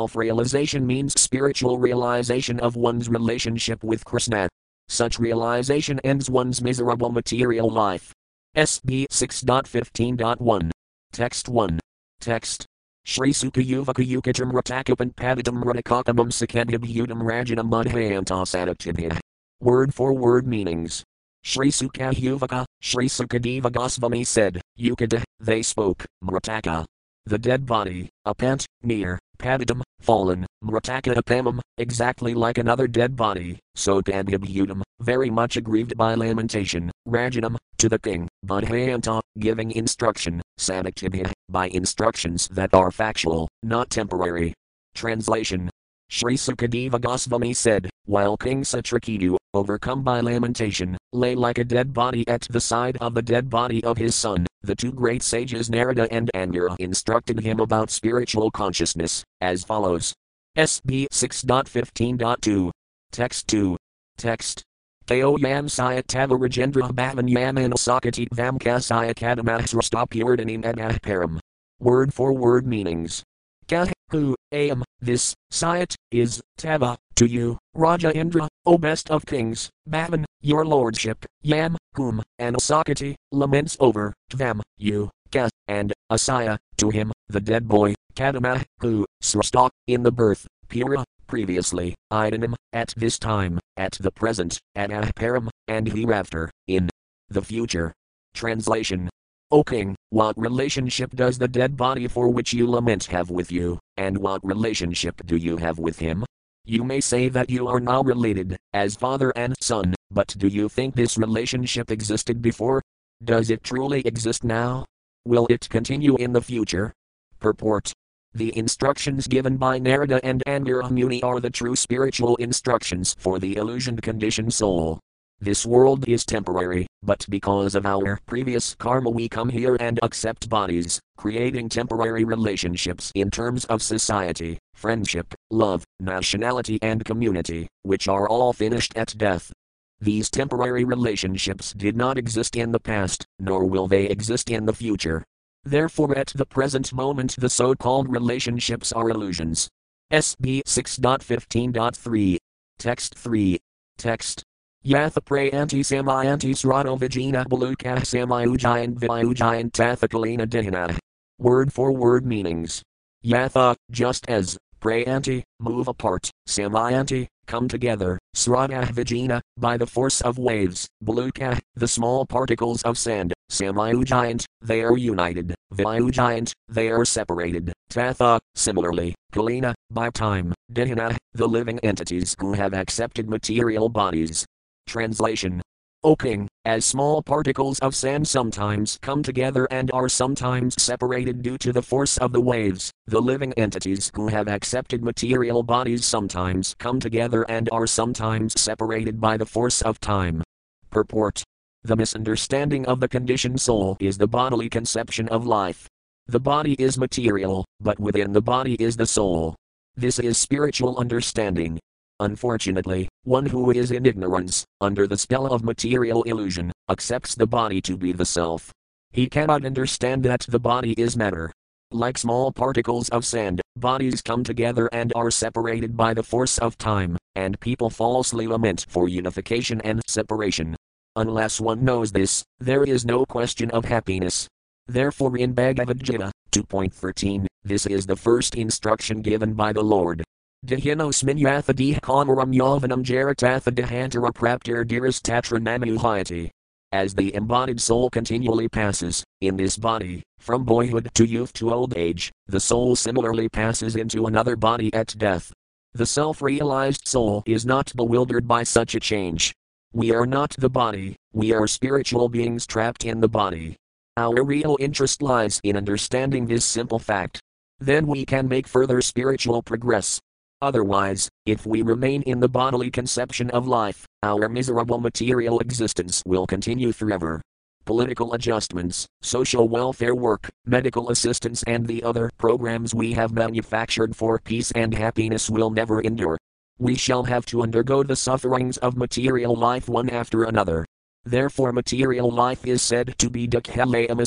Self-realization means spiritual realization of one's relationship with Krishna. Such realization ends one's miserable material life. SB 6.15.1. Text 1. Text. Śrī Śuka yuvaka yukacham ratakupant padatam ratakakamam sakandabhyutam rajanam madhayantasadatibhyah. Word-for-word meanings. Śrī Śuka yuvaka, Śrī Sukadeva Gosvami said, yukata, they spoke, mrataka, the dead body, apant, near, padatam, fallen, mrataka apamam, exactly like another dead body, so pandabhyutam, very much aggrieved by lamentation, rajanam, to the king, badhayanta, giving instruction, sadatibhyah, by instructions that are factual, not temporary. Translation. Śrī Sukadeva Gosvami said, while King Citraketu, overcome by lamentation, lay like a dead body at the side of the dead body of his son, the two great sages Narada and Angira instructed him about spiritual consciousness, as follows. SB 6.15.2. Text 2. Text. Teo yam saya tavarajendra bhavan yam anasakatit vam kasaya kadamahsrastapurdanim adahparam. Word for word meanings. Kah, who, am, this, sayat, is, tava, to you, Raja Indra, O best of kings, bhavan, your lordship, yam, whom, anasakati, laments over, tvam, you, ka, and, asaya, to him, the dead boy, kadamah, who, srasta, in the birth, pura, previously, idanim, at this time, at the present, adahparam, and hereafter, in the future. Translation. O king, what relationship does the dead body for which you lament have with you, and what relationship do you have with him? You may say that you are now related, as father and son, but do you think this relationship existed before? Does it truly exist now? Will it continue in the future? Purport. The instructions given by Narada and Aṅgirā Muni are the true spiritual instructions for the illusioned conditioned soul. This world is temporary, but because of our previous karma we come here and accept bodies, creating temporary relationships in terms of society, friendship, love, nationality and community, which are all finished at death. These temporary relationships did not exist in the past, nor will they exist in the future. Therefore at the present moment the so-called relationships are illusions. SB 6.15.3. Text 3. Text. Yatha prayanti samayanti srato vijina balukah samayujayan viyujayan tathakalina dehina. Word for word meanings. Yatha, just as, prayanti, move apart, samayanti, come together, sratah vijina, by the force of waves, balukah, the small particles of sand, samayujayant, they are united, viyujayant, they are separated, tatha, similarly, kalina, by time, dehina, the living entities who have accepted material bodies. Translation. O king, as small particles of sand sometimes come together and are sometimes separated due to the force of the waves, the living entities who have accepted material bodies sometimes come together and are sometimes separated by the force of time. Purport. The misunderstanding of the conditioned soul is the bodily conception of life. The body is material, but within the body is the soul. This is spiritual understanding. Unfortunately, one who is in ignorance, under the spell of material illusion, accepts the body to be the self. He cannot understand that the body is matter. Like small particles of sand, bodies come together and are separated by the force of time, and people falsely lament for unification and separation. Unless one knows this, there is no question of happiness. Therefore in Bhagavad Gita, 2.13, this is the first instruction given by the Lord. Dehinosmin yathadih kamaram yavanam jaratathadihantara praptir diris tatranamuhyati. As the embodied soul continually passes, in this body, from boyhood to youth to old age, the soul similarly passes into another body at death. The self-realized soul is not bewildered by such a change. We are not the body, we are spiritual beings trapped in the body. Our real interest lies in understanding this simple fact. Then we can make further spiritual progress. Otherwise, if we remain in the bodily conception of life, our miserable material existence will continue forever. Political adjustments, social welfare work, medical assistance and the other programs we have manufactured for peace and happiness will never endure. We shall have to undergo the sufferings of material life one after another. Therefore material life is said to be dukkhalayam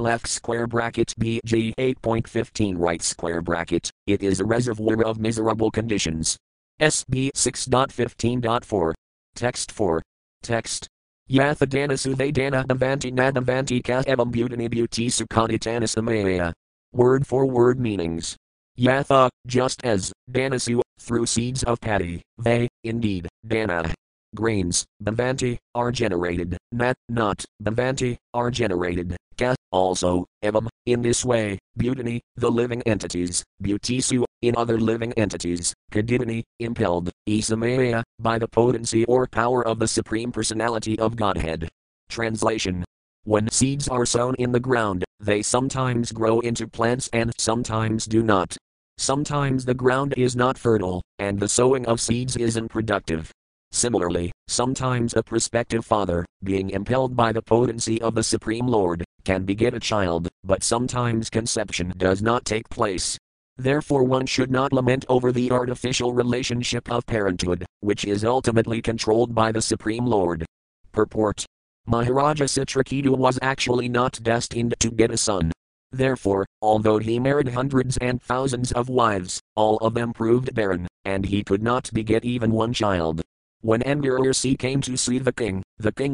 (left) BG 8.15 (right). It is a reservoir of miserable conditions. SB 6.15.4. Text 4. Text. Yathadana sudhadana navanti nadavanti ka evam buti sukaditana samaya. Word for word meanings. Yatha, just as, danasu, through seeds of paddy, they, indeed, dana. Grains, navanti, are generated, nat, not, navanti, are generated, ka, also, evam, in this way, butani, the living entities, butisu, in other living entities, kadidani, impelled, isamaya, by the potency or power of the Supreme Personality of Godhead. Translation. When seeds are sown in the ground, they sometimes grow into plants and sometimes do not. Sometimes the ground is not fertile, and the sowing of seeds is unproductive. Similarly, sometimes a prospective father, being impelled by the potency of the Supreme Lord, can beget a child, but sometimes conception does not take place. Therefore one should not lament over the artificial relationship of parenthood, which is ultimately controlled by the Supreme Lord. Purport. Maharaja Citraketu was actually not destined to get a son. Therefore, although he married hundreds and thousands of wives, all of them proved barren, and he could not beget even one child. When Emperor Si came to see the king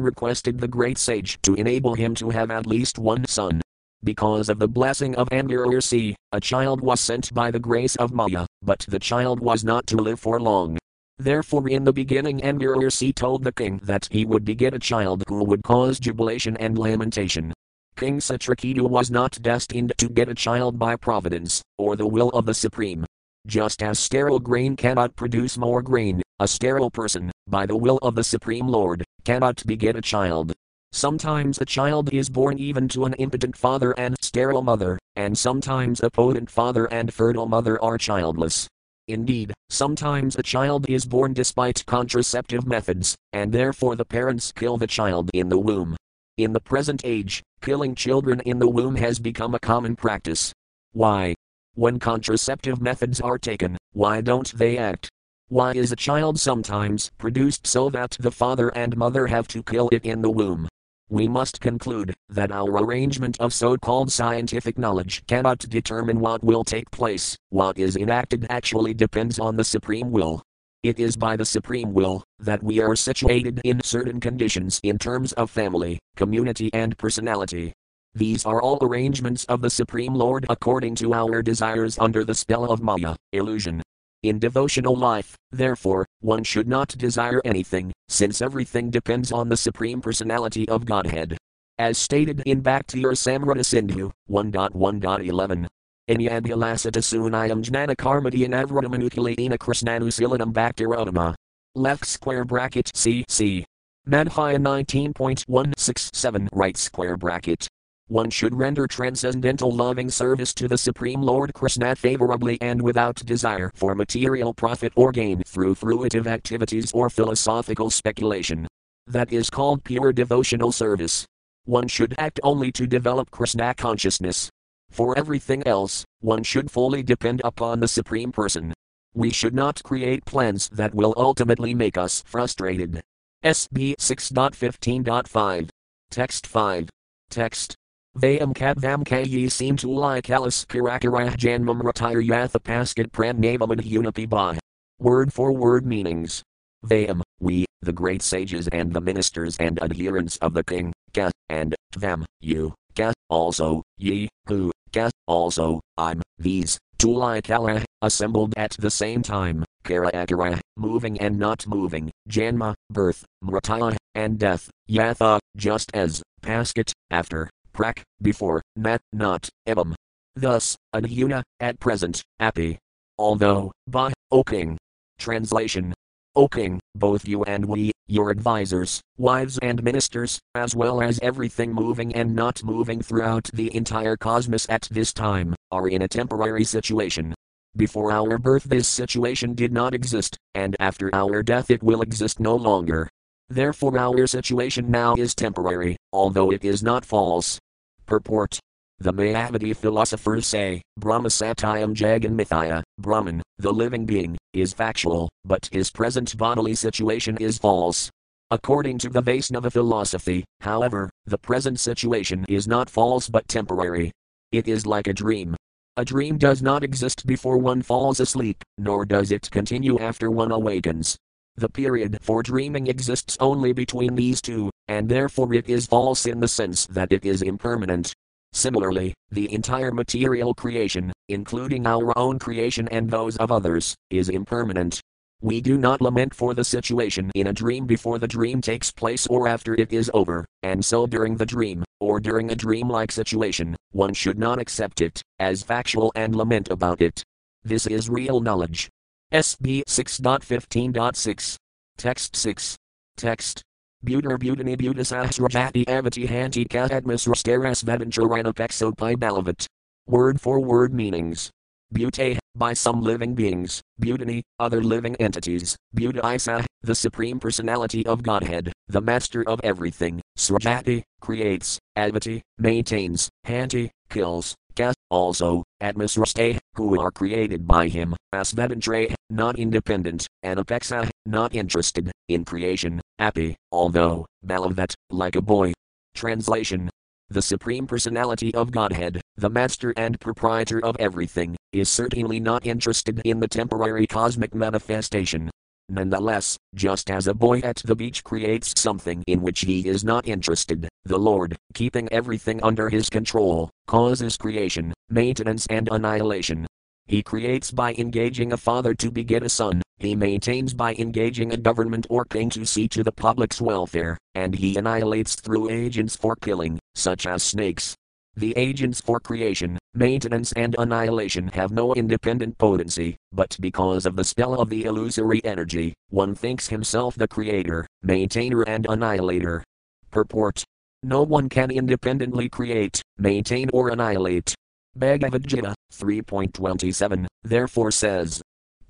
requested the great sage to enable him to have at least one son. Because of the blessing of Emperor Si, a child was sent by the grace of Maya, but the child was not to live for long. Therefore in the beginning Emperor Si told the king that he would beget a child who would cause jubilation and lamentation. King Citraketu was not destined to get a child by providence, or the will of the Supreme. Just as sterile grain cannot produce more grain, a sterile person, by the will of the Supreme Lord, cannot beget a child. Sometimes a child is born even to an impotent father and sterile mother, and sometimes a potent father and fertile mother are childless. Indeed, sometimes a child is born despite contraceptive methods, and therefore the parents kill the child in the womb. In the present age, killing children in the womb has become a common practice. Why? When contraceptive methods are taken, why don't they act? Why is a child sometimes produced so that the father and mother have to kill it in the womb? We must conclude that our arrangement of so-called scientific knowledge cannot determine what will take place. What is enacted actually depends on the Supreme Will. It is by the Supreme Will that we are situated in certain conditions in terms of family, community and personality. These are all arrangements of the Supreme Lord according to our desires under the spell of Maya, illusion. In devotional life, therefore, one should not desire anything, since everything depends on the Supreme Personality of Godhead. As stated in Bhakti-rasamrta-sindhu, 1.1.11. Anyabhilasita sunayam jnana karmadhyana avradamanukulayena krishnanusilitam bhaktirodama. (left) CC. Madhya 19.167 (right). One should render transcendental loving service to the Supreme Lord Krishna favorably and without desire for material profit or gain through fruitive activities or philosophical speculation. That is called pure devotional service. One should act only to develop Krishna consciousness. For everything else, one should fully depend upon the Supreme Person. We should not create plans that will ultimately make us frustrated. SB 6.15.5. Text 5. Text. Vayam kadvam kayi seem to lie kalas kirakarah janmam ratire yathapaskat prannavam and unapibah. Word for word meanings. Vayam, we, the great sages and the ministers and adherents of the king, ka, and, tvam, you, ka, also, ye, who, ka, also, I'm, these, tulai kalah, assembled at the same time, kirakarah, moving and not moving, janma, birth, mrataya, and death, yatha, just as, paskat, after. Prak, before, nat, not, evam. Thus, adhuna, at present, api. Although, bah, O king. Translation. O king, both you and we, your advisors, wives and ministers, as well as everything moving and not moving throughout the entire cosmos at this time, are in a temporary situation. Before our birth this situation did not exist, and after our death it will exist no longer. Therefore our situation now is temporary, although it is not false. Purport. The Mayavadi philosophers say, Brahma Satyam Jaganmithya, Brahman, the living being, is factual, but his present bodily situation is false. According to the Vaishnava philosophy, however, the present situation is not false but temporary. It is like a dream. A dream does not exist before one falls asleep, nor does it continue after one awakens. The period for dreaming exists only between these two, and therefore it is false in the sense that it is impermanent. Similarly, the entire material creation, including our own creation and those of others, is impermanent. We do not lament for the situation in a dream before the dream takes place or after it is over, and so during the dream, or during a dream-like situation, one should not accept it as factual and lament about it. This is real knowledge. SB 6.15.6. Text 6. Text. Buter butani butasasrajati avati hanti katadmasrasteras vedancharanapexopi balavat. Word for word meanings. Bute, by some living beings, butani, other living entities, buta, the Supreme Personality of Godhead, the Master of everything, srajati, creates, avati, maintains, hanti, kills, kas, also, atmasraste, who are created by him, asvedantre, not independent, anapexa, not interested, in creation, api, although, balavat, like a boy. Translation. The Supreme Personality of Godhead, the Master and Proprietor of everything, is certainly not interested in the temporary cosmic manifestation. Nonetheless, just as a boy at the beach creates something in which he is not interested, the Lord, keeping everything under his control, causes creation, maintenance and annihilation. He creates by engaging a father to beget a son, he maintains by engaging a government or king to see to the public's welfare, and he annihilates through agents for killing, such as snakes. The agents for creation, maintenance and annihilation have no independent potency, but because of the spell of the illusory energy, one thinks himself the creator, maintainer and annihilator. Purport. No one can independently create, maintain or annihilate. Bhagavad Gita 3.27, therefore says,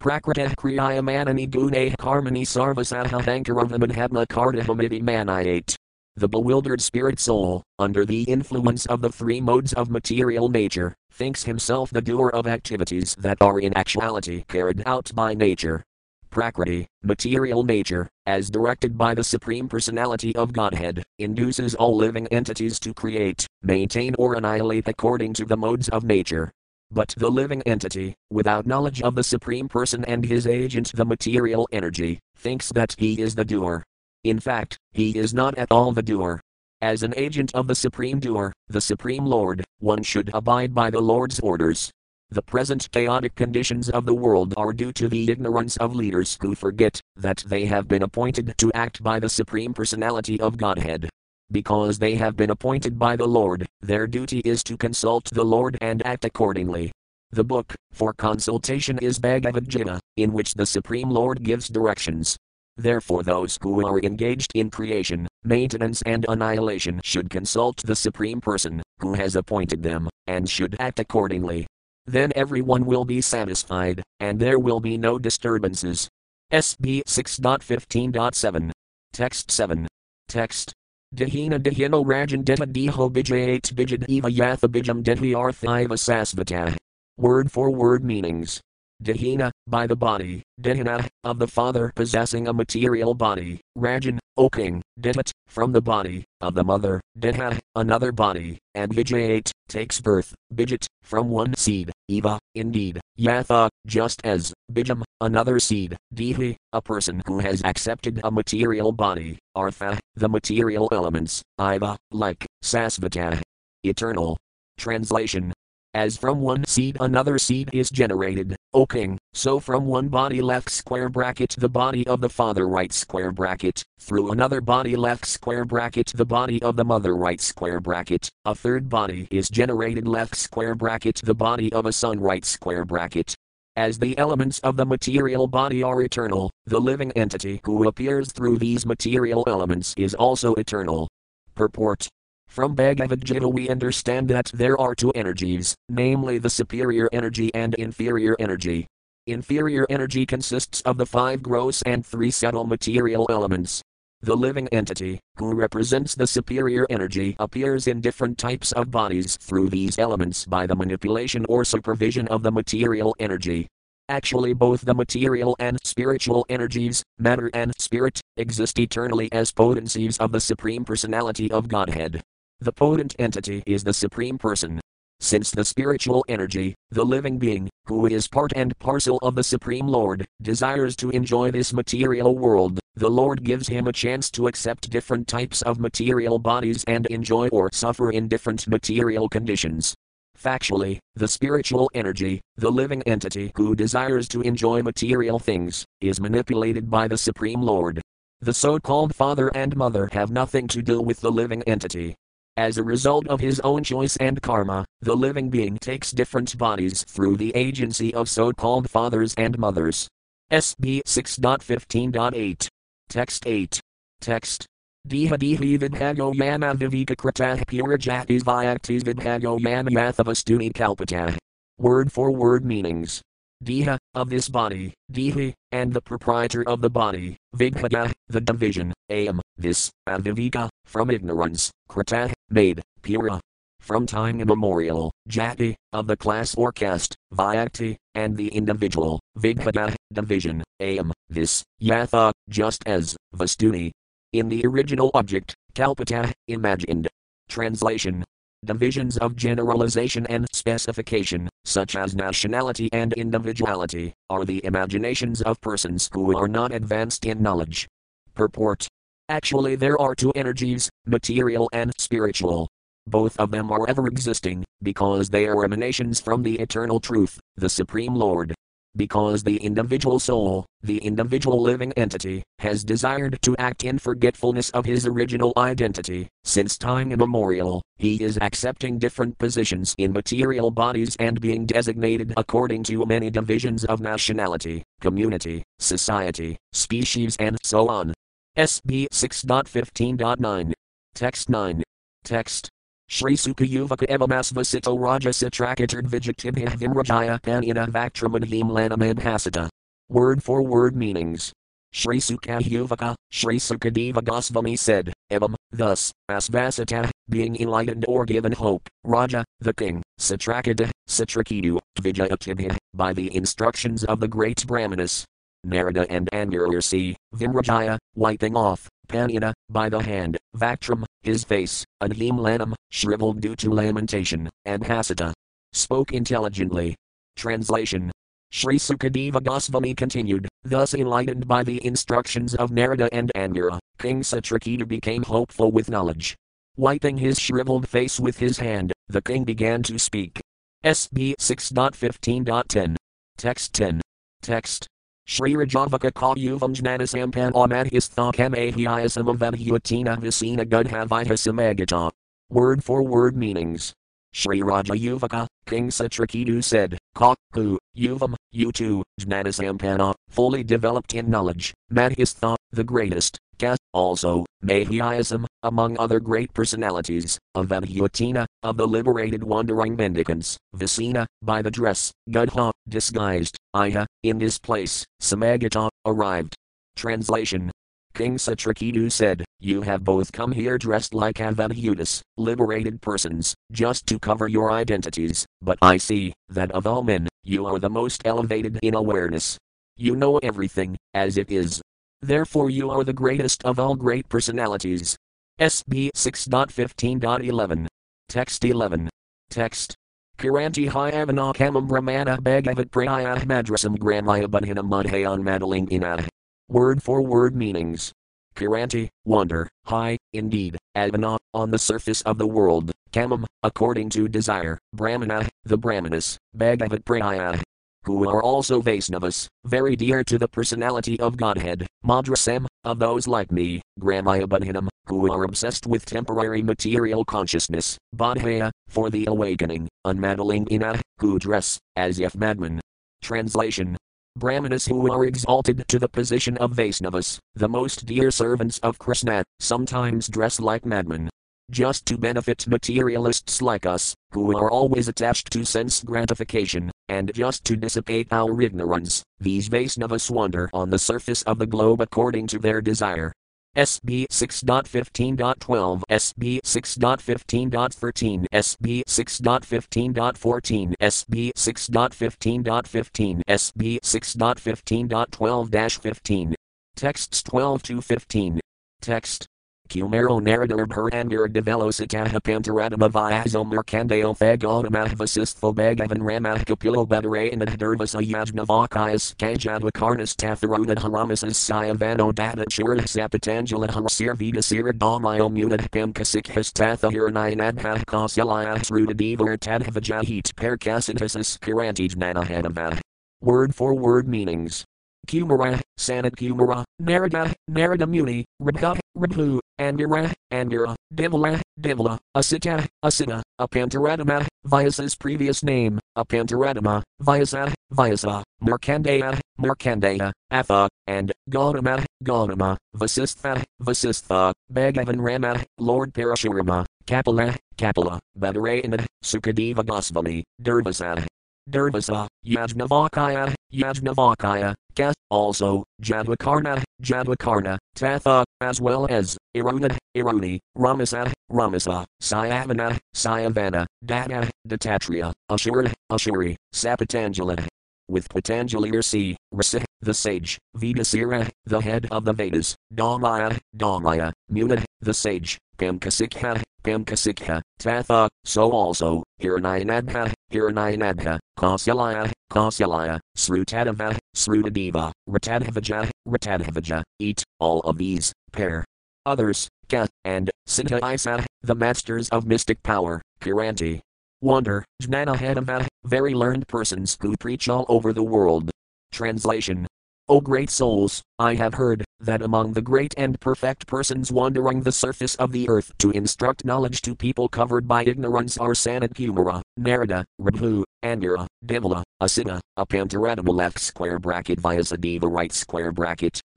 Prakritah kriyamanani gunah karmani sarvasaha hankaramadhatma kartahamiti manayate. The bewildered spirit soul, under the influence of the three modes of material nature, thinks himself the doer of activities that are in actuality carried out by nature. Prakriti, material nature, as directed by the Supreme Personality of Godhead, induces all living entities to create, maintain or annihilate according to the modes of nature. But the living entity, without knowledge of the Supreme Person and his agent the material energy, thinks that he is the doer. In fact, he is not at all the doer. As an agent of the Supreme Doer, the Supreme Lord, one should abide by the Lord's orders. The present chaotic conditions of the world are due to the ignorance of leaders who forget that they have been appointed to act by the Supreme Personality of Godhead. Because they have been appointed by the Lord, their duty is to consult the Lord and act accordingly. The book for consultation is Bhagavad Gita, in which the Supreme Lord gives directions. Therefore those who are engaged in creation, maintenance and annihilation should consult the Supreme Person, who has appointed them, and should act accordingly. Then everyone will be satisfied, and there will be no disturbances. SB 6.15.7. Text 7. Text. Dehina dehino rajan deta deho bijayate bijad eva yatha bijam dethi arthiva sasvata. Word for word meanings. Dehina, by the body, dehina, of the father possessing a material body, rajan, O king, detat, from the body, of the mother, deha, another body, and vijayate, takes birth, bijat, from one seed, eva, indeed, yatha, just as, bijam, another seed, dehi, a person who has accepted a material body, artha, the material elements, iva, like, sasvata, eternal. Translation. As from one seed another seed is generated, O king, so from one body left square bracket the body of the father right square bracket, through another body left square bracket the body of the mother right square bracket, a third body is generated left square bracket the body of a son right square bracket. As the elements of the material body are eternal, the living entity who appears through these material elements is also eternal. Purport. From Bhagavad Gita we understand that there are two energies, namely the superior energy and inferior energy. Inferior energy consists of the five gross and three subtle material elements. The living entity, who represents the superior energy, appears in different types of bodies through these elements by the manipulation or supervision of the material energy. Actually, both the material and spiritual energies, matter and spirit, exist eternally as potencies of the Supreme Personality of Godhead. The potent entity is the Supreme Person. Since the spiritual energy, the living being, who is part and parcel of the Supreme Lord, desires to enjoy this material world, the Lord gives him a chance to accept different types of material bodies and enjoy or suffer in different material conditions. Factually, the spiritual energy, the living entity who desires to enjoy material things, is manipulated by the Supreme Lord. The so-called father and mother have nothing to do with the living entity. As a result of his own choice and karma, the living being takes different bodies through the agency of so-called fathers and mothers. SB 6.15.8. Text 8. Text. Deha dehi vidhago yana vivika kritah purajatis vyaktis vidhago yana yathavastuni kalpatah. Word for word meanings. Deha, of this body, dehi, and the proprietor of the body, vidhaya, the division, am, this, avivika, from ignorance, kritah, made, pura, from time immemorial, jati, of the class or caste, vyakti, and the individual, vidhaya, division, am, this, yatha, just as, vastuni. In the original object, kalpatah, imagined. Translation. Divisions of generalization and specification, such as nationality and individuality, are the imaginations of persons who are not advanced in knowledge. Purport. Actually, there are two energies, material and spiritual. Both of them are ever existing, because they are emanations from the eternal truth, the Supreme Lord. Because the individual soul, the individual living entity, has desired to act in forgetfulness of his original identity, since time immemorial, he is accepting different positions in material bodies and being designated according to many divisions of nationality, community, society, species and so on. SB 6.15.9. Text 9. Text. Śrī Śuka yuvaka evamas vasito raja citraketu vimrajaya panina vaktramudhim lanamid hasita. Word for word meanings. Śrī Śuka yuvaka, Śrī Sukadeva Gosvami said, evam, thus, as vasita, being enlightened or given hope, raja, the king, citraketa, citraketu, vijayatibha, by the instructions of the great brahmanas, Narada and Angira see, vimrajaya, wiping off, panina, by the hand, vaktram, his face, adhim lanam, shriveled due to lamentation, and hasita, spoke intelligently. Translation. Śrī Sukadeva Gosvami continued, thus enlightened by the instructions of Narada and Angira, King Citraketu became hopeful with knowledge. Wiping his shriveled face with his hand, the king began to speak. SB 6.15.10. Text 10. Text. Shri Rajavaka Kalyuvam Jnanasampan Amadhisthakam Ahiasam Avadhyatina Visina Gudhavitasamagata. Word for word meanings. Shri Raja Yuvaka, King Citraketu said, Ka, who, Yuvam, you two, Jnanasampana, fully developed in knowledge, Madhistha, the greatest, Ka, also, Mahiyasam, among other great personalities, Avadhyatina, of the liberated wandering mendicants, Visina, by the dress, Gudha, disguised, Iha, in this place, Samagata, arrived. Translation. King Citraketu said, you have both come here dressed like Avadhyutas, liberated persons, just to cover your identities, but I see, that of all men, you are the most elevated in awareness. You know everything, as it is. Therefore you are the greatest of all great personalities. SB 6.15.11. Text 11. Text. Kiranti Hyavana Kamam Brahmana Bhagavat Praya Madrasam Granaya Banhina Madhayan Madalingina. Word for word meanings. Kiranti, wonder, high, indeed, Avana, on the surface of the world, Kamam, according to desire, Brahmana, the Brahmanas, Bhagavat Praya, who are also Vaisnavas, very dear to the personality of Godhead, Madrasam, of those like me, Gramaya Badhinam, who are obsessed with temporary material consciousness, Badhaya, for the awakening, Unmadaling Ina, who dress, as if madmen. Translation. Brahmanas who are exalted to the position of Vaisnavas, the most dear servants of Krishna, sometimes dress like madmen. Just to benefit materialists like us, who are always attached to sense gratification, and just to dissipate our ignorance, these Vaisnavas wander on the surface of the globe according to their desire. SB 6.15.12, SB 6.15.13, SB 6.15.14, SB 6.15.15, SB 6.15.12-15. Texts 12 to 15. Text. Kumaro Naradaarbhar Angira Develosikaha Pantaradama Vyazo Merkandeo Fagodamah Vasistha Bhagavan Ramah Kapilo Badarayana Durvasa Yajnavakaya Jadwakarna Tatharuda Haramasas Cyavano Dattātreya Patanjali Harasirvita Siradamayo Munad Pañcaśikha Tatha Hiraṇyanābha Kauśalya Srutadeva Ṛtadhvaja Heat Perkasantas Kirantijnanahadavah. Word for word meanings. Kumara, Sanat Kumara, Narada, Narada Muni, Ribhu, Ribhu, Angira, Angira, Devila, Devila, Asita, Asita, Apantaradama, Vyasa's previous name, Apantaradama, Vyasa, Vyasa, Markandeya, Markandeya, Atha, and Gautama, Gautama, Vasistha, Vasistha, Bhagavan Rama, Lord Parashurama, Kapila, Kapila, Badarayana, Sukadeva Gosvami, Durvasa, Durvasa, Yajnavakaya, Yajnavakaya, Kas, also, Jadwakarna, Jadwakarna, Tatha, as well as, Āruṇa, Āruṇi, Ramasa, Ramasa, Cyavana, Cyavana, Dada, Dattātreya, Ashuri, Ashuri, Patanjali. With Patanjali Rsi, Rsi, the sage, Vedasira, the head of the Vedas, Dhammaya, Dhammaya, Muna, the sage, Pañcaśikha, Pañcaśikha, Tatha, so also, Hiraṇyanābha, Hiraṇyanābha, Kauśalya, Kauśalya, Srutadeva, Srutadeva, Ṛtadhvaja, Ṛtadhvaja, eat, all of these, pair. Others, Ka, and, Siddha Isa, the masters of mystic power, Kiranti. Wonder, Jnanahadava, very learned persons who preach all over the world. Translation. O great souls, I have heard, that among the great and perfect persons wandering the surface of the earth to instruct knowledge to people covered by ignorance are Sanat Kumara, Narada, Ribhu, Angira, Devila, Asita, Apantaradama Vyasadeva ()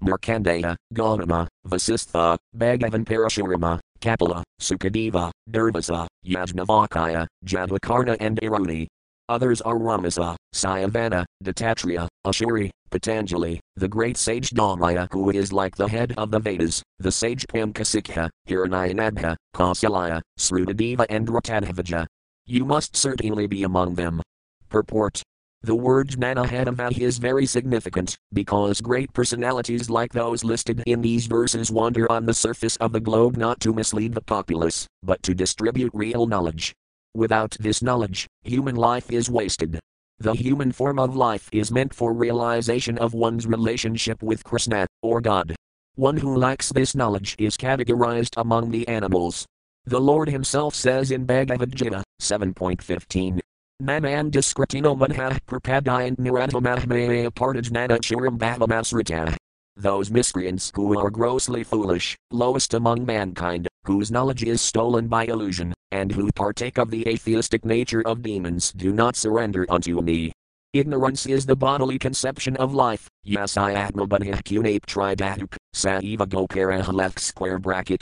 Markandeya, Gautama, Vasistha, Bhagavan Parashurama, Kapila, Sukadeva, Durvasa, Yajnavakaya, Jadwakarna and Āruṇi. Others are Ramasa, Cyavana, Dattātreya, Ashuri, Patanjali, the great sage Dhammaya who is like the head of the Vedas, the sage Pañcaśikha, Hiraṇyanābha, Kauśalya, Srutadeva and Ṛtadhvaja. You must certainly be among them. Purport. The word Jnanahadava is very significant, because great personalities like those listed in these verses wander on the surface of the globe not to mislead the populace, but to distribute real knowledge. Without this knowledge, human life is wasted. The human form of life is meant for realization of one's relationship with Krishna, or God. One who lacks this knowledge is categorized among the animals. The Lord himself says in Bhagavad Gita, 7.15, Naman discretino manha prapadayant niradhamahmaya partijnana churam bhavamasrita. Those miscreants who are grossly foolish, lowest among mankind, whose knowledge is stolen by illusion, and who partake of the atheistic nature of demons do not surrender unto me. Ignorance is the bodily conception of life, yasayatmabadhah kunape tridatuk, saiva gokaraha ()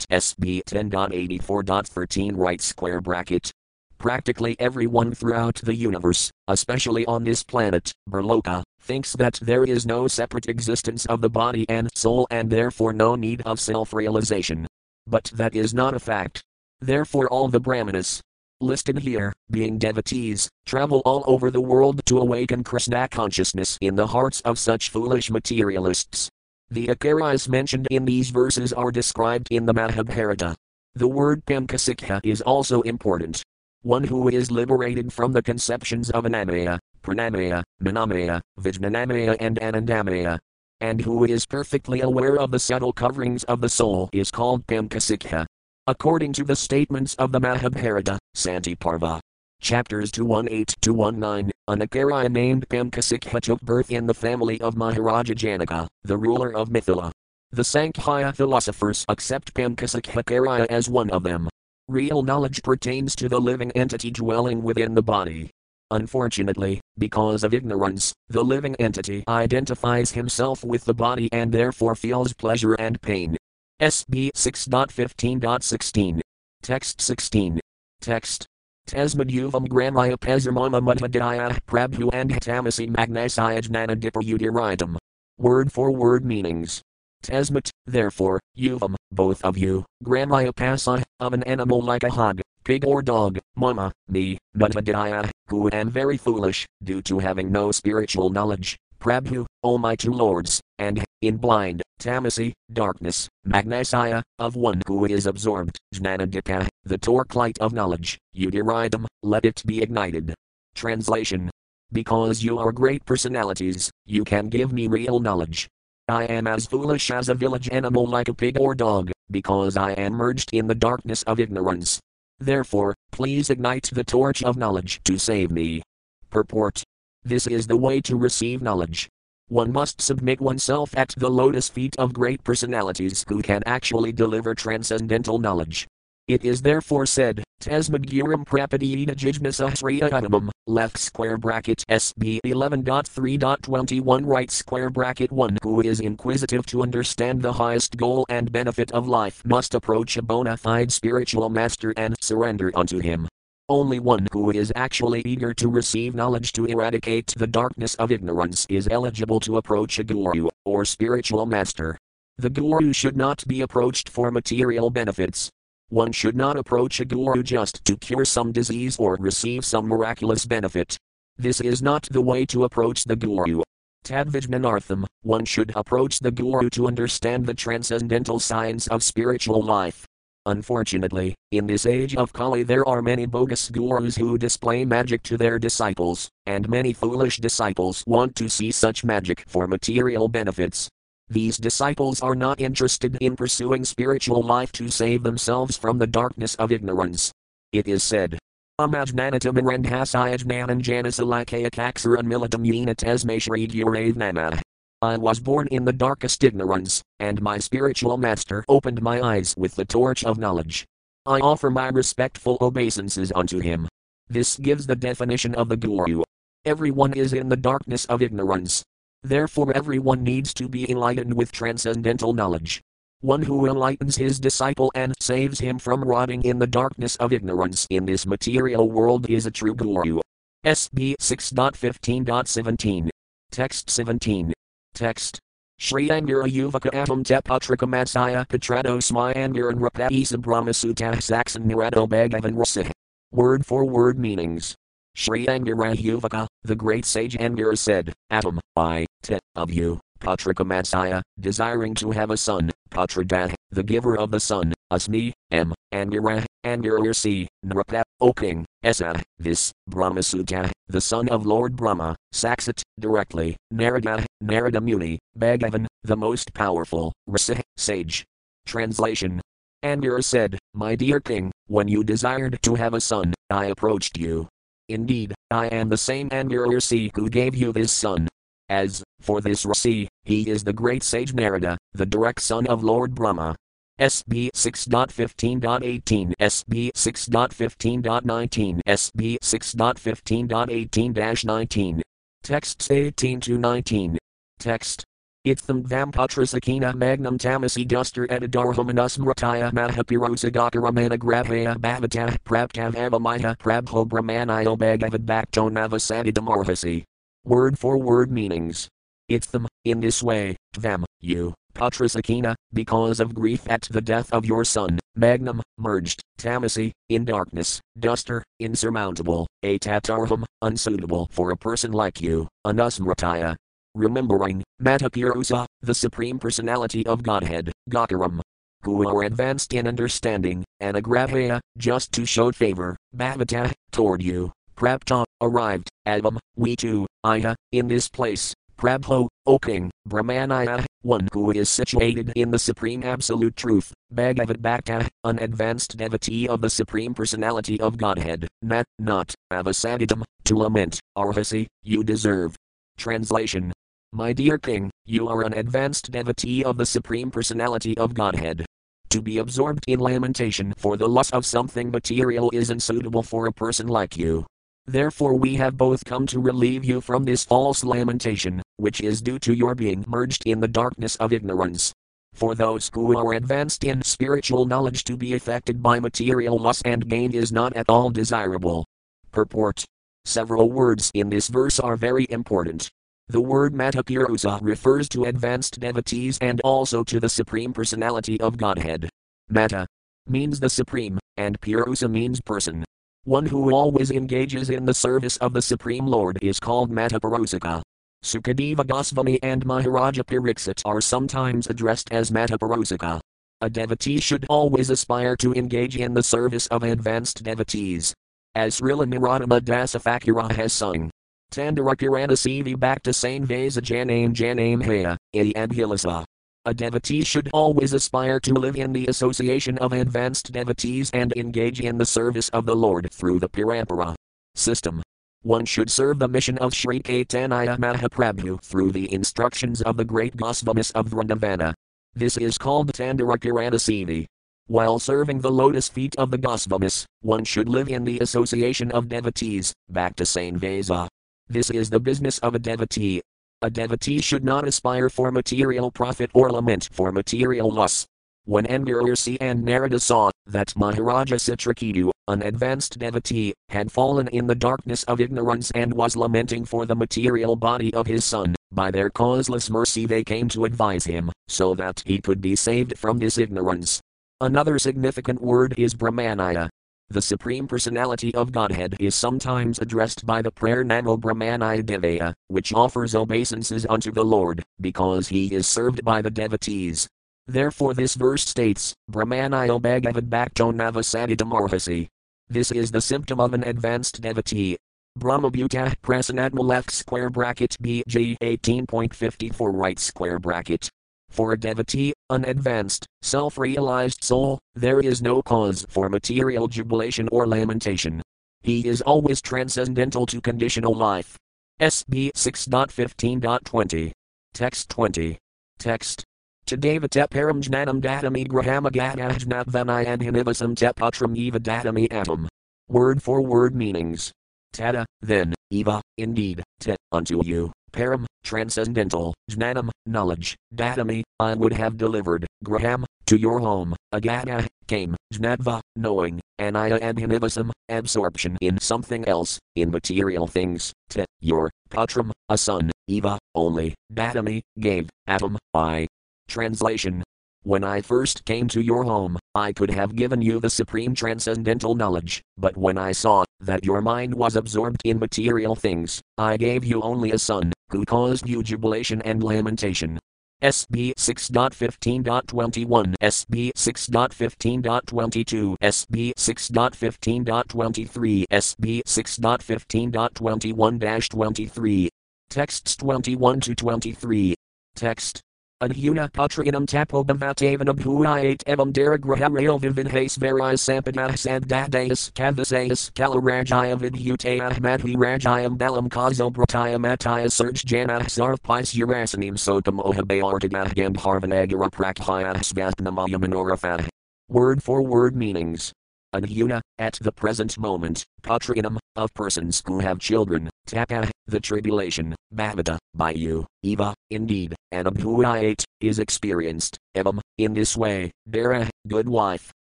SB 10.84.13 (). Practically everyone throughout the universe, especially on this planet, Berloka, thinks that there is no separate existence of the body and soul and therefore no need of self-realization. But that is not a fact. Therefore all the Brahmanas, listed here, being devotees, travel all over the world to awaken Krishna consciousness in the hearts of such foolish materialists. The Akaras mentioned in these verses are described in the Mahabharata. The word Pañcaśikha is also important. One who is liberated from the conceptions of Anamaya, Pranamaya, Manamaya, Vijnanamaya and Anandamaya, and who is perfectly aware of the subtle coverings of the soul is called Pañcaśikha. According to the statements of the Mahabharata, Santiparva, chapters 218 to 19, an Akariya named Pañcaśikha took birth in the family of Maharaja Janaka, the ruler of Mithila. The Sankhya philosophers accept Pañcaśikha Akariya as one of them. Real knowledge pertains to the living entity dwelling within the body. Unfortunately, because of ignorance, the living entity identifies himself with the body and therefore feels pleasure and pain. SB 6.15.16. Text 16. Text. Tasmadyuvam gramaya pazamama madhadaya prabhu and tamasi magnasaya jnana dipayudiritam. Word for word meanings. Tasmat, therefore, yuvam, both of you, gramaya of an animal like a hog, pig or dog, mama, me, nutvadaya, who am very foolish, due to having no spiritual knowledge, prabhu, O my two lords, and, in blind, tamasi, darkness, magnasaya, of one who is absorbed, jnanadika, the torque light of knowledge, udiridam, let it be ignited. Translation. Because you are great personalities, you can give me real knowledge. I am as foolish as a village animal like a pig or dog, because I am merged in the darkness of ignorance. Therefore, please ignite the torch of knowledge to save me. Purport. This is the way to receive knowledge. One must submit oneself at the lotus feet of great personalities who can actually deliver transcendental knowledge. It is therefore said, Tasmagiram Prapadiita Jijnasa Sriya Adamam, left square bracket SB 11.3.21 right square bracket 1 who is inquisitive to understand the highest goal and benefit of life must approach a bona fide spiritual master and surrender unto him. Only one who is actually eager to receive knowledge to eradicate the darkness of ignorance is eligible to approach a guru, or spiritual master. The guru should not be approached for material benefits. One should not approach a guru just to cure some disease or receive some miraculous benefit. This is not the way to approach the guru. Tadvijñanartham, one should approach the guru to understand the transcendental science of spiritual life. Unfortunately, in this age of Kali there are many bogus gurus who display magic to their disciples, and many foolish disciples want to see such magic for material benefits. These disciples are not interested in pursuing spiritual life to save themselves from the darkness of ignorance. It is said, Amajnanatam Arendhasayajnanan Janasalakaya Kaksaran Militam Yena Tasme Shri Guravnana. I was born in the darkest ignorance, and my spiritual master opened my eyes with the torch of knowledge. I offer my respectful obeisances unto him. This gives the definition of the guru. Everyone is in the darkness of ignorance. Therefore everyone needs to be enlightened with transcendental knowledge. One who enlightens his disciple and saves him from rotting in the darkness of ignorance in this material world is a true guru. SB 6.15.17. Text 17. Text. Shri Angira Yuvaka Atam Tepatrikamasaya Patrado Smayangiran Rapaisa Brahmasutah Saxon Narado Bhagavan Rasah. Word for word meanings. Shri Angira Yuvaka, the great sage Angira said, Atam, I, te, of you, Patrikamasaya, desiring to have a son, Patradah, the giver of the son, Asmi, M, Angira, Angira Narapa, O King, Esa, this, Brahmasutah, the son of Lord Brahma, Saksat, directly, Narada, Narada Muni, Bhagavan, the most powerful, Rasa, sage. Translation. Angira said, My dear king, when you desired to have a son, I approached you. Indeed, I am the same Angira Rasi who gave you this son. As, for this Rasi, he is the great sage Narada, the direct son of Lord Brahma. SB 6.15.18 SB 6.15.19 SB 6.15.18-19 Texts 18-19 Text Itham vam patrasakina magnam tamasi duster edidarhamanus mrataya mahapirosagakaramana gravaya bhavata prabhavamaya prabho brahmanayo bhagavad bhaktonavasatidam arhasi. Word for word meanings. Itham, in this way, vam, you. Patrasakina, because of grief at the death of your son, magnum, merged, tamasi, in darkness, duster, insurmountable, atatarham, unsuitable for a person like you, anusmrataya. Remembering, Matapirusa, the Supreme Personality of Godhead, Gakaram, who are advanced in understanding, anagravaya, just to show favor, bhavata, toward you, prapta, arrived, avam, we too, aya, in this place. Prabho, O King, Brahmanaya, one who is situated in the Supreme Absolute Truth, Bhagavad Bhakta, an advanced devotee of the Supreme Personality of Godhead, Nat, not, avasaditam, to lament, arhasi, you deserve. Translation. My dear King, you are an advanced devotee of the Supreme Personality of Godhead. To be absorbed in lamentation for the loss of something material is unsuitable for a person like you. Therefore we have both come to relieve you from this false lamentation, which is due to your being merged in the darkness of ignorance. For those who are advanced in spiritual knowledge to be affected by material loss and gain is not at all desirable. Purport. Several words in this verse are very important. The word Matapurusa refers to advanced devotees and also to the Supreme Personality of Godhead. Mata means the Supreme, and Purusa means person. One who always engages in the service of the Supreme Lord is called Matapurusaka. Sukadeva Gosvami and Maharaja Pariksit are sometimes addressed as Matapurusaka. A devotee should always aspire to engage in the service of advanced devotees. As Srila Narottama Dasafakura has sung, Tandarakirana Sivi Bhakta Sain Vesa Janame Haya, E Abhilasa. A devotee should always aspire to live in the association of advanced devotees and engage in the service of the Lord through the Parampara system. One should serve the mission of Sri Caitanya Mahaprabhu through the instructions of the great Gosvamis of Vrindavana. This is called Tandarakirana Sivi. While serving the lotus feet of the Gosvamis, one should live in the association of devotees, Bhakta Sainvesa. This is the business of a devotee. A devotee should not aspire for material profit or lament for material loss. When Angira and Narada saw that Maharaja Citraketu, an advanced devotee, had fallen in the darkness of ignorance and was lamenting for the material body of his son, by their causeless mercy they came to advise him, so that he could be saved from this ignorance. Another significant word is Brahmanaya. The Supreme Personality of Godhead is sometimes addressed by the prayer Namo Brahmanaya Devaya, which offers obeisances unto the Lord, because he is served by the devotees. Therefore this verse states, Brahmanaya Bhagavad Bhakto Navasaditamorhasi. This is the symptom of an advanced devotee. Brahmabhutah Prasanatma left square bracket BG 18.54 right square bracket. For a devotee, an advanced, self-realized soul, there is no cause for material jubilation or lamentation. He is always transcendental to conditional life. SB 6.15.20. Text 20. Text. Tadeva te param jnanam datami graham agatah jnatvanai and hinivasam te patram eva datami atam. Word for word meanings. Tada, then, eva, indeed, te, unto you. Param, transcendental, jnanam, knowledge, datami, I would have delivered, graham, to your home, agata, came, jnatva, knowing, anaya and hinivasam, absorption in something else, in material things, te, your, patram, a son, eva, only, datami, gave, atom, I. Translation. When I first came to your home, I could have given you the supreme transcendental knowledge, but when I saw that your mind was absorbed in material things, I gave you only a son, who caused you jubilation and lamentation. SB 6.15.21, SB 6.15.22, SB 6.15.23, SB 6.15.21-23. Texts 21 to 23. Text. Adhuna patrinam tapo bhavatevanabhuayat evam derigraharail vivinhais verai sampadahs and dadais kavasais kalarajaya vidhutayah madhi rajayam balam kazobratayam ataya serj janah sarvpais urasanim sotam ohabayartadah gandharvanagara prakhayah svatnamayamanarafah. Word for word meanings. Adhuna, at the present moment, patrinam, of persons who have children, tapah, the tribulation, bhavata, by you, eva, indeed. And abhuayat, is experienced, evam, in this way, dara, good wife,